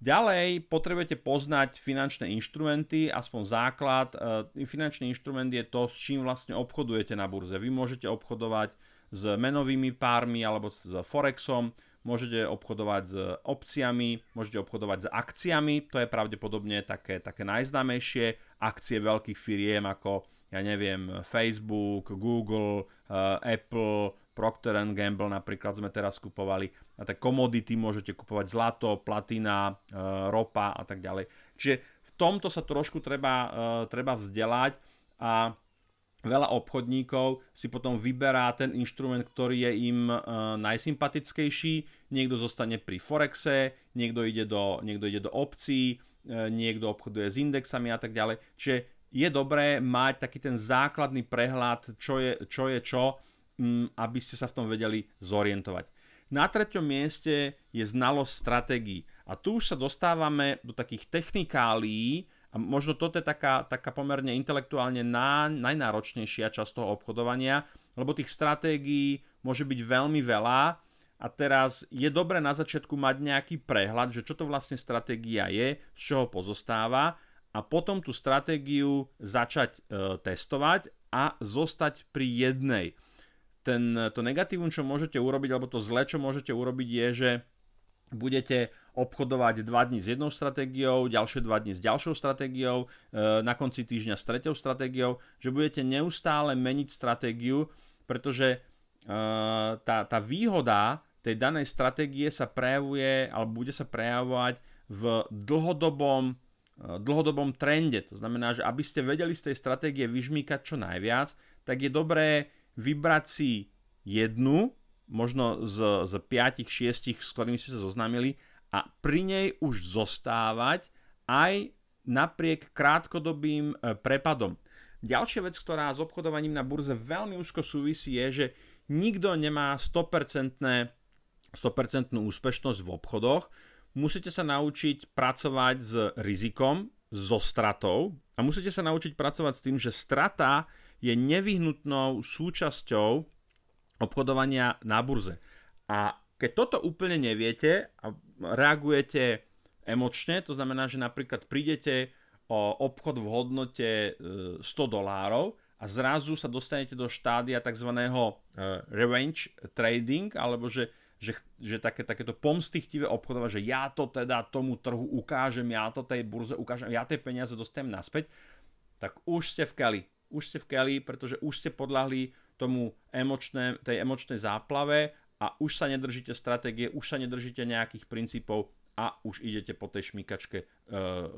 Ďalej potrebujete poznať finančné inštrumenty, aspoň základ. Finančný inštrument je to, s čím vlastne obchodujete na burze. Vy môžete obchodovať s menovými pármi alebo s Forexom, môžete obchodovať s opciami, môžete obchodovať s akciami, to je pravdepodobne také, také najznámejšie, akcie veľkých firiem ako, ja neviem, Facebook, Google, Apple, Procter and Gamble napríklad sme teraz kupovali. A tak komodity môžete kupovať zlato, platina, ropa a tak ďalej. Čiže v tomto sa trošku treba, treba vzdelať a veľa obchodníkov si potom vyberá ten inštrument, ktorý je im e, najsympatickejší. Niekto zostane pri Forexe, niekto ide do, niekto ide do opcií, e, niekto obchoduje s indexami a tak ďalej. Čiže je dobré mať taký ten základný prehľad, čo je čo, je čo m, aby ste sa v tom vedeli zorientovať. Na treťom mieste je znalosť stratégií. A tu už sa dostávame do takých technikálií, a možno toto je taká, taká pomerne intelektuálne na, najnáročnejšia časť toho obchodovania, lebo tých stratégií môže byť veľmi veľa a teraz je dobré na začiatku mať nejaký prehľad, že čo to vlastne stratégia je, z čoho pozostáva a potom tú stratégiu začať e, testovať a zostať pri jednej. Ten, to negatívum, čo môžete urobiť, alebo to zle, čo môžete urobiť, je, že budete obchodovať dva dni s jednou stratégiou, ďalšie dva dni s ďalšou stratégiou, na konci týždňa s treťou stratégiou, že budete neustále meniť stratégiu, pretože tá, tá výhoda tej danej stratégie sa prejavuje, alebo bude sa prejavovať v dlhodobom, dlhodobom trende. To znamená, že aby ste vedeli z tej stratégie vyžmýkať čo najviac, tak je dobré vybrať si jednu, možno z, z päť šesť, s ktorými ste sa zoznámili, a pri nej už zostávať aj napriek krátkodobým prepadom. Ďalšia vec, ktorá s obchodovaním na burze veľmi úzko súvisí, je, že nikto nemá sto percent úspešnosť v obchodoch. Musíte sa naučiť pracovať s rizikom, so stratou a musíte sa naučiť pracovať s tým, že strata je nevyhnutnou súčasťou obchodovania na burze. A keď toto úplne neviete a reagujete emočne, to znamená, že napríklad prídete o obchod v hodnote sto dolárov a zrazu sa dostanete do štádia tzv. Revenge trading, alebo že že, že také, takéto pomstychtivé obchodovať, že ja to teda tomu trhu ukážem, ja to tej burze ukážem, ja tie peniaze dostanem naspäť, tak už ste v keli. Už ste v keli, pretože už ste podľahli tomu emočné, tej emočnej záplave a už sa nedržíte stratégie, už sa nedržíte nejakých princípov a už idete po tej šmykačke e,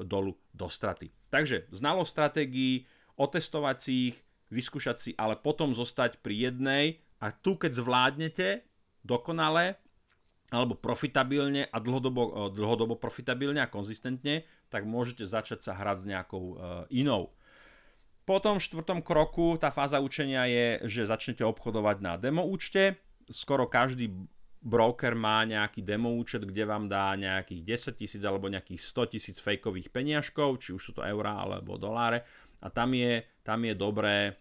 dolu do straty. Takže znalosť stratégií, otestovať si ich, vyskúšať si, ale potom zostať pri jednej a tu keď zvládnete dokonale alebo profitabilne a dlhodobo, dlhodobo profitabilne a konzistentne, tak môžete začať sa hrať s nejakou e, inou. Potom v štvrtom kroku tá fáza učenia je, že začnete obchodovať na demo účte. Skoro každý broker má nejaký demo účet, kde vám dá nejakých desať tisíc alebo nejakých sto tisíc fejkových peniažkov, či už sú to eurá alebo doláre, a tam je, tam je dobré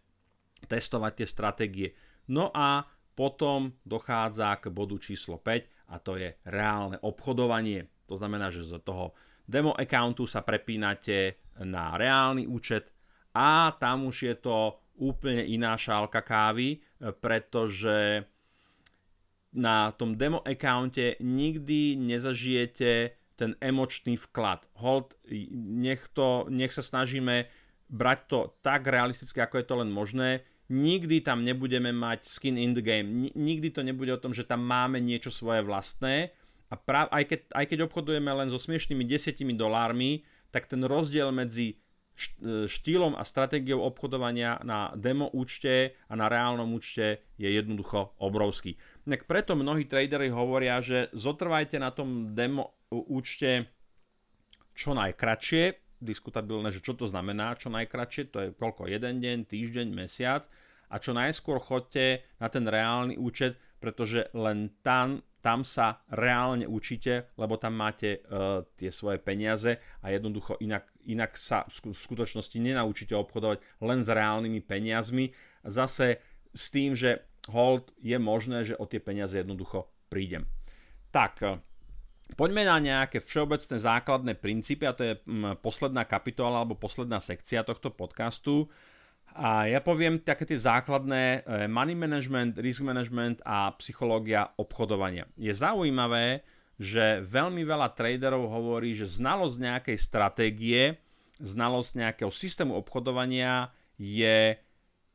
testovať tie stratégie. No a potom dochádza k bodu číslo päť a to je reálne obchodovanie. To znamená, že z toho demo accountu sa prepínate na reálny účet a tam už je to úplne iná šálka kávy, pretože na tom demo accounte nikdy nezažijete ten emočný vklad. Hold, nech, to, nech sa snažíme brať to tak realisticky, ako je to len možné. Nikdy tam nebudeme mať skin in the game, nikdy to nebude o tom, že tam máme niečo svoje vlastné a práv, aj, keď, aj keď obchodujeme len so smiešnými desiatimi dolármi, tak ten rozdiel medzi štýlom a stratégiou obchodovania na demo účte a na reálnom účte je jednoducho obrovský. Tak preto mnohí tradery hovoria, že zotrvajte na tom demo účte čo najkratšie. Diskutabilné, že čo to znamená, čo najkratšie, to je koľko, jeden deň, týždeň, mesiac, a čo najskôr chodte na ten reálny účet, pretože len tam, tam sa reálne učíte, lebo tam máte e, tie svoje peniaze a jednoducho inak, inak sa v skutočnosti nenaučíte obchodovať len s reálnymi peniazmi, zase s tým, že hold, je možné, že o tie peniaze jednoducho prídem. Tak, poďme na nejaké všeobecné základné princípy, a to je posledná kapitola alebo posledná sekcia tohto podcastu. A ja poviem také tie základné: money management, risk management a psychológia obchodovania. Je zaujímavé, že veľmi veľa traderov hovorí, že znalosť nejakej stratégie, znalosť nejakého systému obchodovania je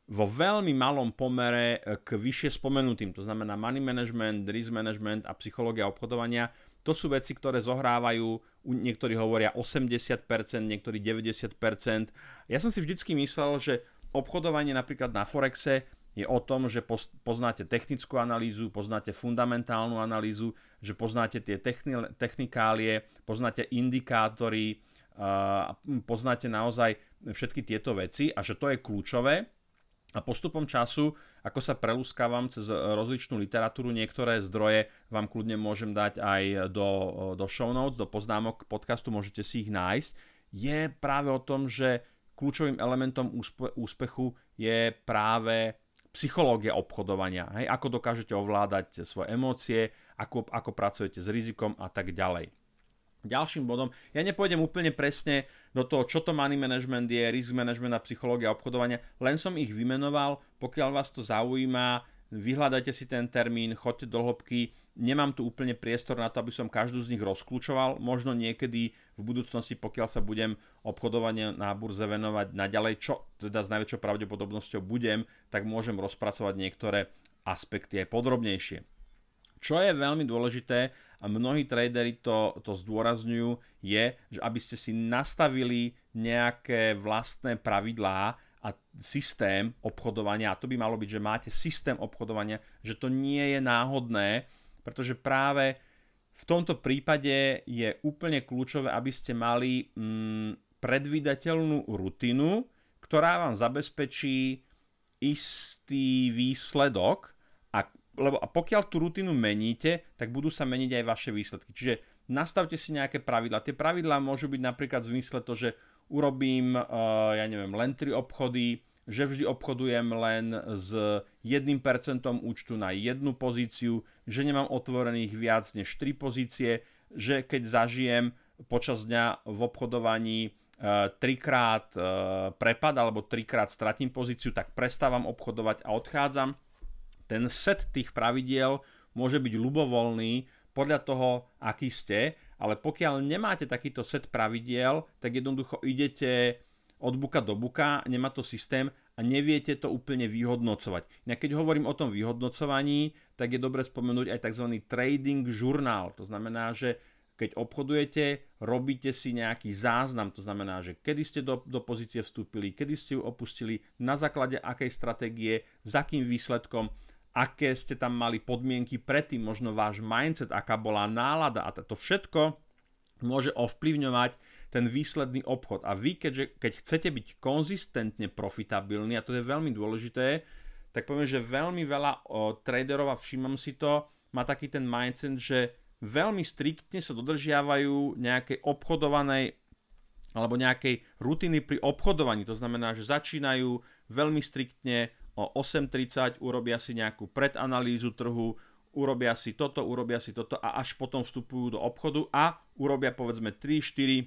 vo veľmi malom pomere k vyššie spomenutým. To znamená money management, risk management a psychológia obchodovania. To sú veci, ktoré zohrávajú, niektorí hovoria osemdesiat percent, niektorí deväťdesiat percent. Ja som si vždycky myslel, že obchodovanie napríklad na Forexe je o tom, že poznáte technickú analýzu, poznáte fundamentálnu analýzu, že poznáte tie techni- technikálie, poznáte indikátory, poznáte naozaj všetky tieto veci a že to je kľúčové. A postupom času, ako sa prelúskávam cez rozličnú literatúru, niektoré zdroje vám kľudne môžem dať aj do, do show notes, do poznámok podcastu, môžete si ich nájsť, je práve o tom, že kľúčovým elementom úspe- úspechu je práve psychológia obchodovania. Hej? Ako dokážete ovládať svoje emócie, ako, ako pracujete s rizikom a tak ďalej. Ďalším bodom, ja nepôjdem úplne presne do toho, čo to money management je, risk management a psychológia obchodovania, len som ich vymenoval. Pokiaľ vás to zaujíma, vyhľadajte si ten termín, choďte do hĺbky, nemám tu úplne priestor na to, aby som každú z nich rozklúčoval, možno niekedy v budúcnosti, pokiaľ sa budem obchodovanie na burze venovať naďalej, čo teda s najväčšou pravdepodobnosťou budem, tak môžem rozpracovať niektoré aspekty aj podrobnejšie. Čo je veľmi dôležité, a mnohí tradery to, to zdôrazňujú, je, že aby ste si nastavili nejaké vlastné pravidlá a systém obchodovania, a to by malo byť, že máte systém obchodovania, že to nie je náhodné, pretože práve v tomto prípade je úplne kľúčové, aby ste mali mm, predvídateľnú rutinu, ktorá vám zabezpečí istý výsledok, a, lebo, a pokiaľ tú rutinu meníte, tak budú sa meniť aj vaše výsledky. Čiže nastavte si nejaké pravidlá. Tie pravidlá môžu byť napríklad v zmysle to, že urobím, ja neviem, len tri obchody, že vždy obchodujem len s jedným percent účtu na jednu pozíciu, že nemám otvorených viac než tri pozície, že keď zažijem počas dňa v obchodovaní trikrát prepad alebo trikrát stratím pozíciu, tak prestávam obchodovať a odchádzam. Ten set tých pravidiel môže byť ľubovoľný podľa toho, aký ste, ale pokiaľ nemáte takýto set pravidiel, tak jednoducho idete od buka do buka, nemá to systém a neviete to úplne vyhodnocovať. Ja keď hovorím o tom vyhodnocovaní, tak je dobre spomenúť aj tzv. Trading žurnál. To znamená, že keď obchodujete, robíte si nejaký záznam. To znamená, že kedy ste do, do pozície vstúpili, kedy ste ju opustili, na základe akej stratégie, za akým výsledkom, aké ste tam mali podmienky predtým, možno váš mindset, aká bola nálada, a to všetko môže ovplyvňovať ten výsledný obchod. A vy, keďže, keď chcete byť konzistentne profitabilní, a to je veľmi dôležité, tak poviem, že veľmi veľa o, traderov, a všímam si to, má taký ten mindset, že veľmi striktne sa dodržiavajú nejakej obchodovanej alebo nejakej rutiny pri obchodovaní. To znamená, že začínajú veľmi striktne o osem tridsať, urobia si nejakú predanalýzu trhu, urobia si toto, urobia si toto a až potom vstupujú do obchodu a urobia povedzme tri štyri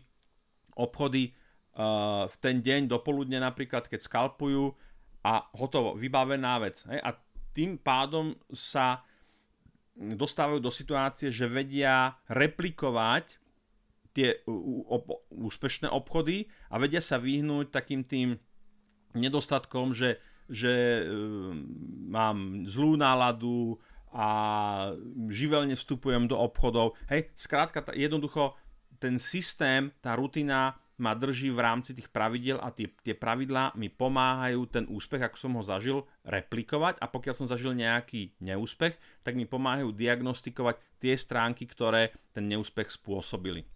obchody uh, v ten deň dopoludne napríklad, keď skalpujú, a hotovo, vybavená vec. Hej? A tým pádom sa dostávajú do situácie, že vedia replikovať tie úspešné obchody a vedia sa vyhnúť takým tým nedostatkom, že že mám zlú náladu a živelne vstupujem do obchodov. Hej, skrátka, tá, jednoducho ten systém, tá rutina ma drží v rámci tých pravidiel a tie, tie pravidlá mi pomáhajú ten úspech, ako som ho zažil, replikovať, a pokiaľ som zažil nejaký neúspech, tak mi pomáhajú diagnostikovať tie stránky, ktoré ten neúspech spôsobili.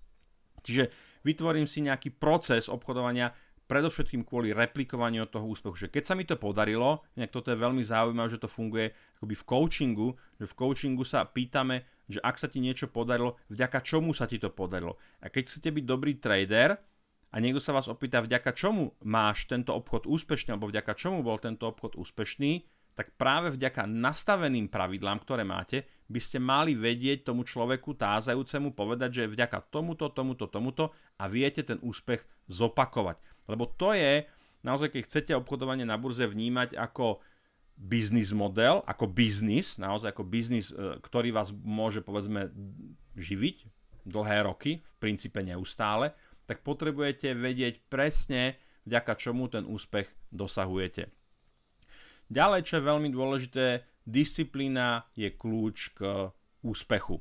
Čiže vytvorím si nejaký proces obchodovania, predovšetkým kvôli replikovaniu toho úspechu. Že keď sa mi to podarilo, nejak toto je veľmi zaujímavé, že to funguje akoby v coachingu, že v coachingu sa pýtame, že ak sa ti niečo podarilo, vďaka čomu sa ti to podarilo. A keď chcete byť dobrý trader a niekto sa vás opýta, vďaka čomu máš tento obchod úspešný, alebo vďaka čomu bol tento obchod úspešný, tak práve vďaka nastaveným pravidlám, ktoré máte, by ste mali vedieť tomu človeku tázajúcemu povedať, že vďaka tomuto, tomuto, tomuto, a viete ten úspech zopakovať. Lebo to je, naozaj keď chcete obchodovanie na burze vnímať ako biznis model, ako biznis, naozaj ako biznis, ktorý vás môže povedzme živiť dlhé roky, v princípe neustále, tak potrebujete vedieť presne, vďaka čomu ten úspech dosahujete. Ďalej, čo je veľmi dôležité, disciplína je kľúč k úspechu.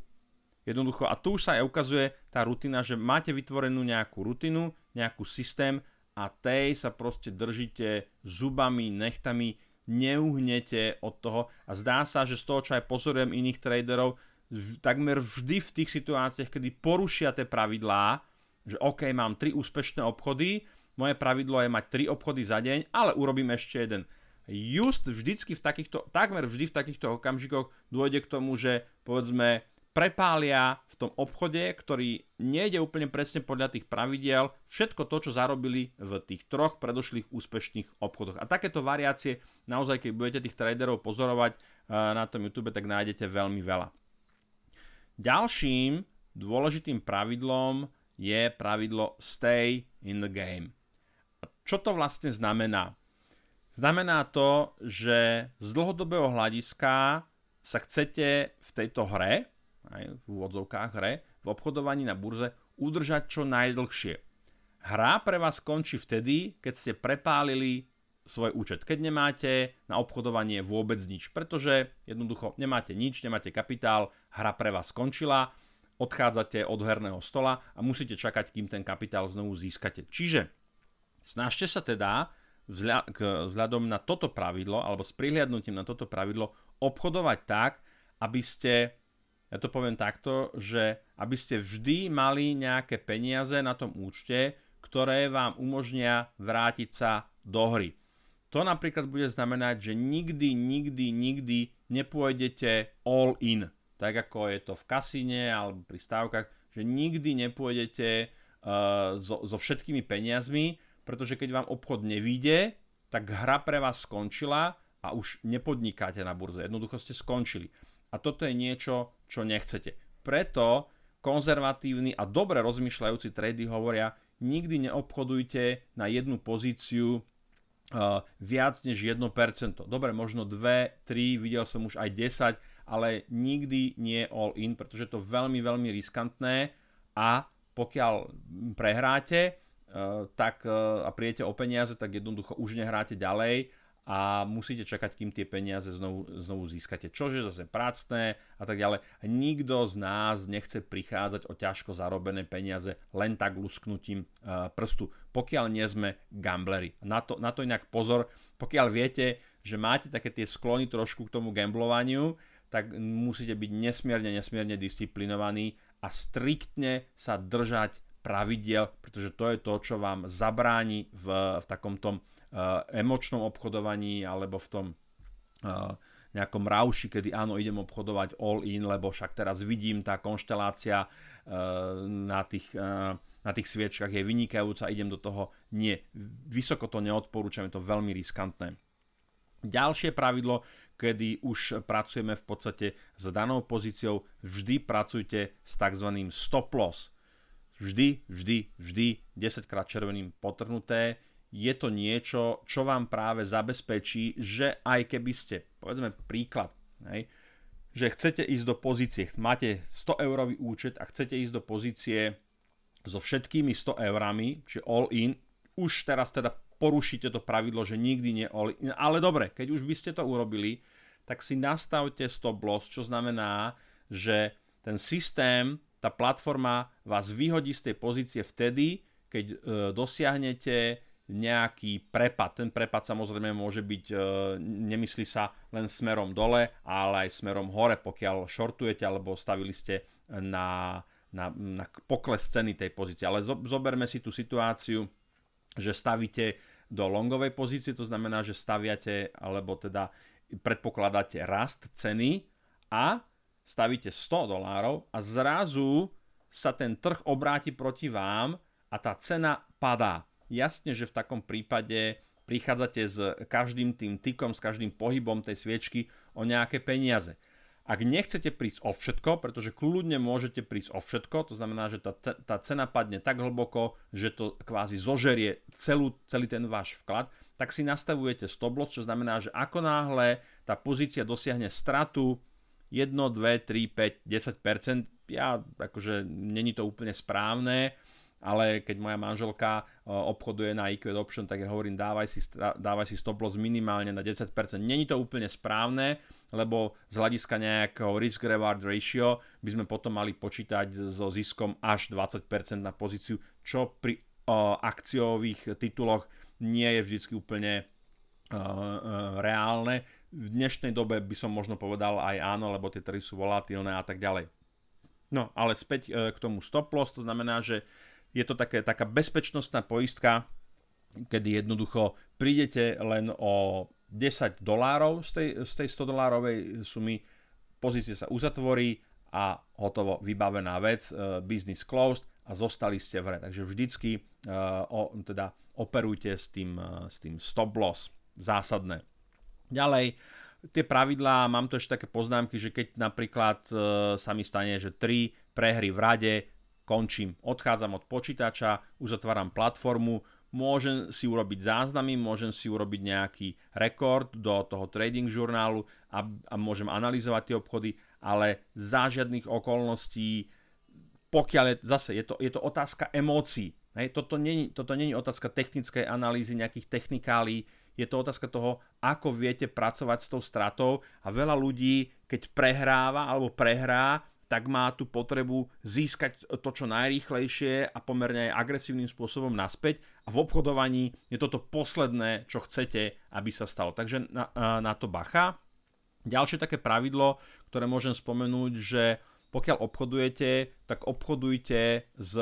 Jednoducho, a tu už sa aj ukazuje tá rutina, že máte vytvorenú nejakú rutinu, nejakú systém, a tej sa proste držíte zubami, nechtami, neuhnete od toho. A zdá sa, že z toho, čo aj pozorujem iných traderov, takmer vždy v tých situáciách, kedy porušia tie pravidlá, že OK, mám tri úspešné obchody, moje pravidlo je mať tri obchody za deň, ale urobím ešte jeden. Just vždycky v takýchto, takmer vždy v takýchto okamžikoch dôjde k tomu, že povedzme prepália v tom obchode, ktorý nejde úplne presne podľa tých pravidiel, všetko to, čo zarobili v tých troch predošlých úspešných obchodoch. A takéto variácie, naozaj keď budete tých traderov pozorovať na tom YouTube, tak nájdete veľmi veľa. Ďalším dôležitým pravidlom je pravidlo stay in the game. A čo to vlastne znamená? Znamená to, že z dlhodobého hľadiska sa chcete v tejto hre, aj v úvodzovkách hre, v obchodovaní na burze udržať čo najdlhšie. Hra pre vás končí vtedy, keď ste prepálili svoj účet, keď nemáte na obchodovanie vôbec nič, pretože jednoducho nemáte nič, nemáte kapitál, hra pre vás skončila, odchádzate od herného stola a musíte čakať, kým ten kapitál znovu získate. Čiže snažte sa teda vzhľadom na toto pravidlo, alebo s prihliadnutím na toto pravidlo, obchodovať tak, aby ste, ja to poviem takto, že aby ste vždy mali nejaké peniaze na tom účte, ktoré vám umožnia vrátiť sa do hry. To napríklad bude znamenať, že nikdy, nikdy, nikdy nepôjdete all in. Tak ako je to v kasíne alebo pri stávkach, že nikdy nepôjdete uh, so, so všetkými peniazmi, pretože keď vám obchod nevyjde, tak hra pre vás skončila a už nepodnikáte na burze. Jednoducho ste skončili. A toto je niečo, čo nechcete. Preto konzervatívni a dobre rozmýšľajúci tradery hovoria, nikdy neobchodujte na jednu pozíciu Uh, viac než jedno percento. Dobre, možno dve, tri, videl som už aj desať, ale nikdy nie all in, pretože je to veľmi, veľmi riskantné a pokiaľ prehráte uh, tak, uh, a prijete o peniaze, tak jednoducho už nehráte ďalej a musíte čakať, kým tie peniaze znovu, znovu získate. Čože zase pracné a tak ďalej. A nikto z nás nechce prichádzať o ťažko zarobené peniaze len tak lusknutím uh, prstu. Pokiaľ nie sme gambleri. Na to, na to inak pozor, pokiaľ viete, že máte také tie sklony trošku k tomu gamblovaniu, tak musíte byť nesmierne, nesmierne disciplinovaní a striktne sa držať pravidiel, pretože to je to, čo vám zabráni v, v takomto uh, emočnom obchodovaní alebo v tom uh, nejakom rauši, kedy áno, idem obchodovať all in, lebo však teraz vidím, tá konštelácia uh, na tých... Uh, na tých sviečkach je vynikajúca, idem do toho. Nie, vysoko to neodporúčam, je to veľmi riskantné. Ďalšie pravidlo, kedy už pracujeme v podstate s danou pozíciou, vždy pracujte s tzv. Stop loss. Vždy, vždy, vždy, desaťkrát červeným potrhnuté. Je to niečo, čo vám práve zabezpečí, že aj keby ste, povedzme príklad, hej, že chcete ísť do pozície, máte sto eurový účet a chcete ísť do pozície so všetkými sto eurami, čiže all in, už teraz teda porušíte to pravidlo, že nikdy nie all in. Ale dobre, keď už by ste to urobili, tak si nastavte stop loss, čo znamená, že ten systém, tá platforma vás vyhodí z tej pozície vtedy, keď e, dosiahnete nejaký prepad. Ten prepad samozrejme môže byť, e, nemyslí sa len smerom dole, ale aj smerom hore, pokiaľ shortujete alebo stavili ste na... Na, na pokles ceny tej pozície. Ale zo, zoberme si tú situáciu, že stavíte do longovej pozície, to znamená, že staviate, alebo teda predpokladáte rast ceny a stavíte sto dolárov a zrazu sa ten trh obráti proti vám a tá cena padá. Jasne, že v takom prípade prichádzate s každým tým tikom, s každým pohybom tej sviečky o nejaké peniaze. Ak nechcete prísť o všetko, pretože kľudne môžete prísť o všetko, to znamená, že tá, tá cena padne tak hlboko, že to kvázi zožerie celú, celý ten váš vklad, tak si nastavujete stop loss, čo znamená, že ako náhle tá pozícia dosiahne stratu jeden, dva, tri, päť, desať percent, ja akože není to úplne správne, ale keď moja manželka obchoduje na í kvé Options, tak ja hovorím, dávaj si, dávaj si stop loss minimálne na desať percent. Není to úplne správne, lebo z hľadiska nejakého risk-reward ratio by sme potom mali počítať so ziskom až dvadsať percent na pozíciu, čo pri o, akciových tituloch nie je vždycky úplne o, o, reálne. V dnešnej dobe by som možno povedal aj áno, lebo tie trhy sú volatilné a tak ďalej. No, ale späť e, k tomu stop loss, to znamená, že je to také, taká bezpečnostná poistka, kedy jednoducho prídete len o desať dolárov z tej, z tej sto dolárovej sumy, pozície sa uzatvorí a hotovo, vybavená vec, business closed a zostali ste v hre. Takže vždycky uh, o, teda operujte s tým, uh, s tým stop loss, zásadné. Ďalej, tie pravidlá, mám tu ešte také poznámky, že keď napríklad uh, sa mi stane, že tri prehry v rade, končím, odchádzam od počítača, uzatváram platformu, môžem si urobiť záznamy, môžem si urobiť nejaký rekord do toho trading žurnálu a, a môžem analyzovať tie obchody, ale za žiadnych okolností, pokiaľ je, zase je to, je to otázka emócií. Hej, toto nie je otázka technickej analýzy, nejakých technikálí, je to otázka toho, ako viete pracovať s tou stratou a veľa ľudí, keď prehráva alebo prehrá, tak má tú potrebu získať to, čo najrýchlejšie a pomerne aj agresívnym spôsobom naspäť. A v obchodovaní je toto posledné, čo chcete, aby sa stalo. Takže na, na to bacha. Ďalšie také pravidlo, ktoré môžem spomenúť, že pokiaľ obchodujete, tak obchodujte s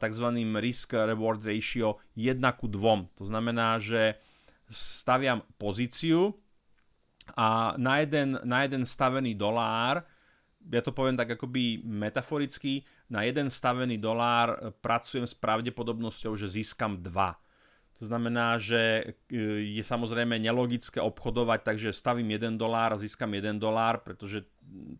tzv. Risk-reward ratio jeden ku dvom. To znamená, že staviam pozíciu a na jeden, na jeden stavený dolár, ja to poviem tak akoby metaforicky, na jeden stavený dolár pracujem s pravdepodobnosťou, že získam dva. To znamená, že je samozrejme nelogické obchodovať, takže stavím jeden dolár a získam jeden dolár, pretože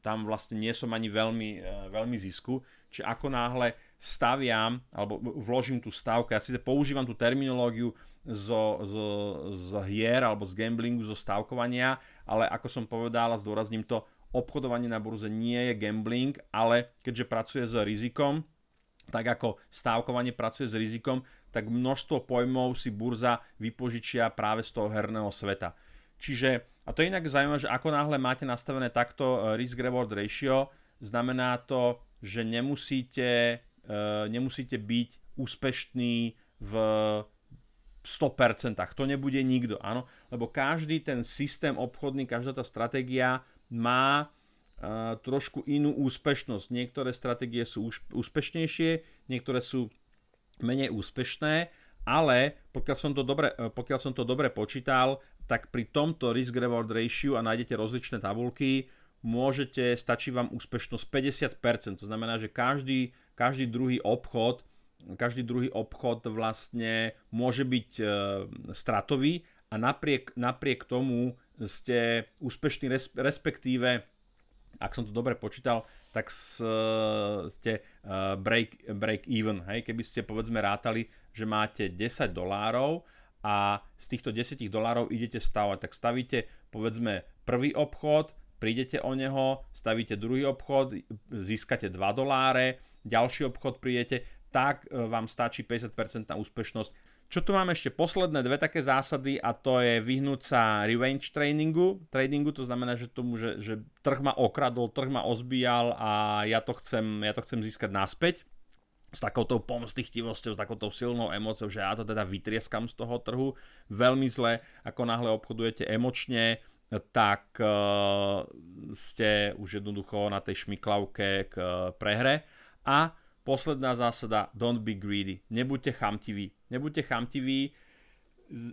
tam vlastne nie som ani veľmi, veľmi zisku. Čiže ako náhle staviam, alebo vložím tú stavku, ja síce používam tú terminológiu zo, zo, z hier alebo z gamblingu, zo stavkovania, ale ako som povedal a zdôrazním to, obchodovanie na burze nie je gambling, ale keďže pracuje s rizikom, tak ako stavkovanie pracuje s rizikom, tak množstvo pojmov si burza vypožičia práve z toho herného sveta. Čiže, a to je inak zaujímavé, že ako náhle máte nastavené takto risk-reward ratio, znamená to, že nemusíte, nemusíte byť úspešní v sto percent. To nebude nikto, áno? Lebo každý ten systém obchodný, každá tá stratégia má trošku inú úspešnosť. Niektoré stratégie sú úspešnejšie, niektoré sú menej úspešné, ale pokiaľ som to dobre, pokiaľ som to dobre počítal, tak pri tomto risk-reward ratio, a nájdete rozličné tabulky, môžete, stačí vám úspešnosť päťdesiat percent. To znamená, že každý, každý druhý obchod, každý druhý obchod vlastne môže byť e, stratový a napriek, napriek tomu ste úspešní, res, respektíve ak som to dobre počítal, tak s, ste uh, break, break even. Hej? Keby ste povedzme rátali, že máte desať dolárov a z týchto desať dolárov idete stavať, tak stavíte povedzme prvý obchod, prídete o neho, stavíte druhý obchod, získate dva doláre, ďalší obchod prídete, tak vám stačí päťdesiat percent úspešnosť. Čo tu máme ešte? Posledné dve také zásady a to je vyhnúť sa revenge tradingu. Tradingu to znamená, že tomu, že, že trh ma okradol, trh ma ozbíjal a ja to chcem, ja to chcem získať naspäť. S takouto pomstichtivosťou, s takouto silnou emóciou, že ja to teda vytrieskam z toho trhu. Veľmi zle, ako náhle obchodujete emočne, tak e, ste už jednoducho na tej šmiklavke k e, prehre. A posledná zásada, don't be greedy. Nebuďte chamtiví. Nebuďte chamtiví.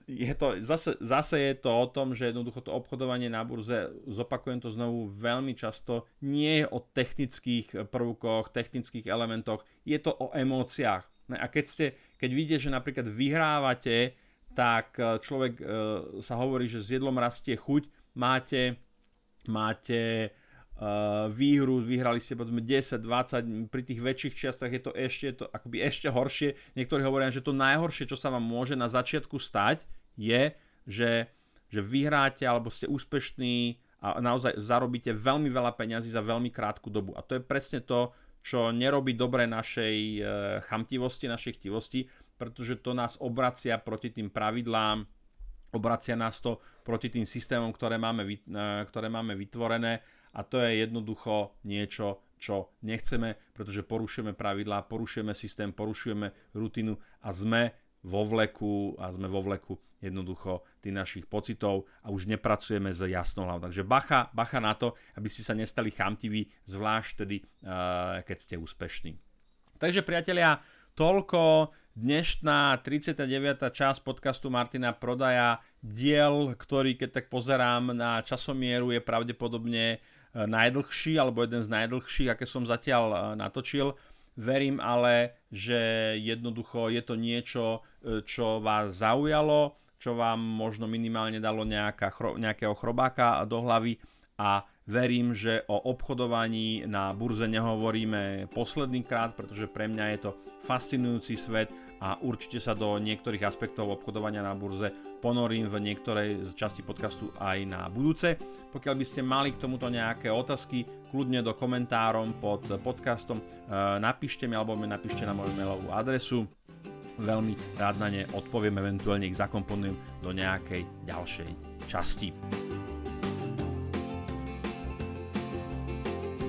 Je to, zase, zase je to o tom, že jednoducho to obchodovanie na burze, zopakujem to znovu veľmi často, nie je o technických prvkoch, technických elementoch, je to o emóciách. A keď ste, keď vidíte, že napríklad vyhrávate, tak človek e, sa hovorí, že s jedlom rastie chuť, máte, máte... výhru, vyhrali ste povedzme desať, dvadsať, pri tých väčších čiastach je to ešte, to, akoby ešte horšie. Niektorí hovoria, že to najhoršie, čo sa vám môže na začiatku stať, je, že, že vyhráte alebo ste úspešní a naozaj zarobíte veľmi veľa peňazí za veľmi krátku dobu. A to je presne to, čo nerobí dobre našej chamtivosti, našej chtivosti, pretože to nás obracia proti tým pravidlám, obracia nás to proti tým systémom, ktoré máme, ktoré máme vytvorené. A to je jednoducho niečo, čo nechceme, pretože porušujeme pravidlá, porušujeme systém, porušujeme rutinu a sme vo vleku a sme vo vleku jednoducho tých našich pocitov a už nepracujeme s jasnou hlavou. Takže bacha, bacha na to, aby ste sa nestali chamtiví, zvlášť tedy, keď ste úspešní. Takže priatelia, toľko dnešná tridsiata deviata časť podcastu Martina Prodaja, diel, ktorý, keď tak pozerám na časomieru, je pravdepodobne najdlhší, alebo jeden z najdlhších, aké som zatiaľ natočil. Verím ale, že jednoducho je to niečo, čo vás zaujalo, čo vám možno minimálne dalo nejaká, nejakého chrobáka do hlavy a verím, že o obchodovaní na burze nehovoríme posledný krát, pretože pre mňa je to fascinujúci svet a určite sa do niektorých aspektov obchodovania na burze ponorím v niektorej časti podcastu aj na budúce. Pokiaľ by ste mali k tomuto nejaké otázky, kľudne do komentárom pod podcastom napíšte mi alebo mi napíšte na moju mailovú adresu. Veľmi rád na ne odpoviem, eventuálne ich zakomponujem do nejakej ďalšej časti.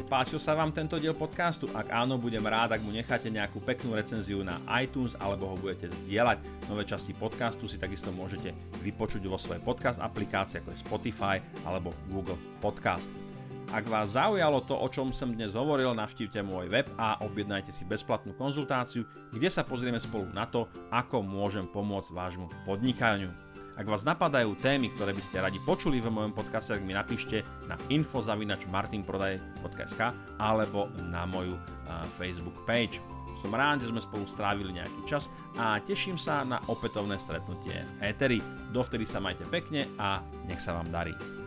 Páčil sa vám tento diel podcastu? Ak áno, budem rád, ak mu necháte nejakú peknú recenziu na iTunes alebo ho budete zdieľať. Nové časti podcastu si takisto môžete vypočuť vo svojej podcast aplikácii ako je Spotify alebo Google Podcast. Ak vás zaujalo to, o čom som dnes hovoril, navštívte môj web a objednajte si bezplatnú konzultáciu, kde sa pozrieme spolu na to, ako môžem pomôcť vášmu podnikaniu. Ak vás napadajú témy, ktoré by ste radi počuli v mojom podcaste, tak mi napíšte na info zavináč martinprodaj bodka es ká alebo na moju Facebook page. Som rád, že sme spolu strávili nejaký čas a teším sa na opätovné stretnutie v éteri. Dovtedy sa majte pekne a nech sa vám darí.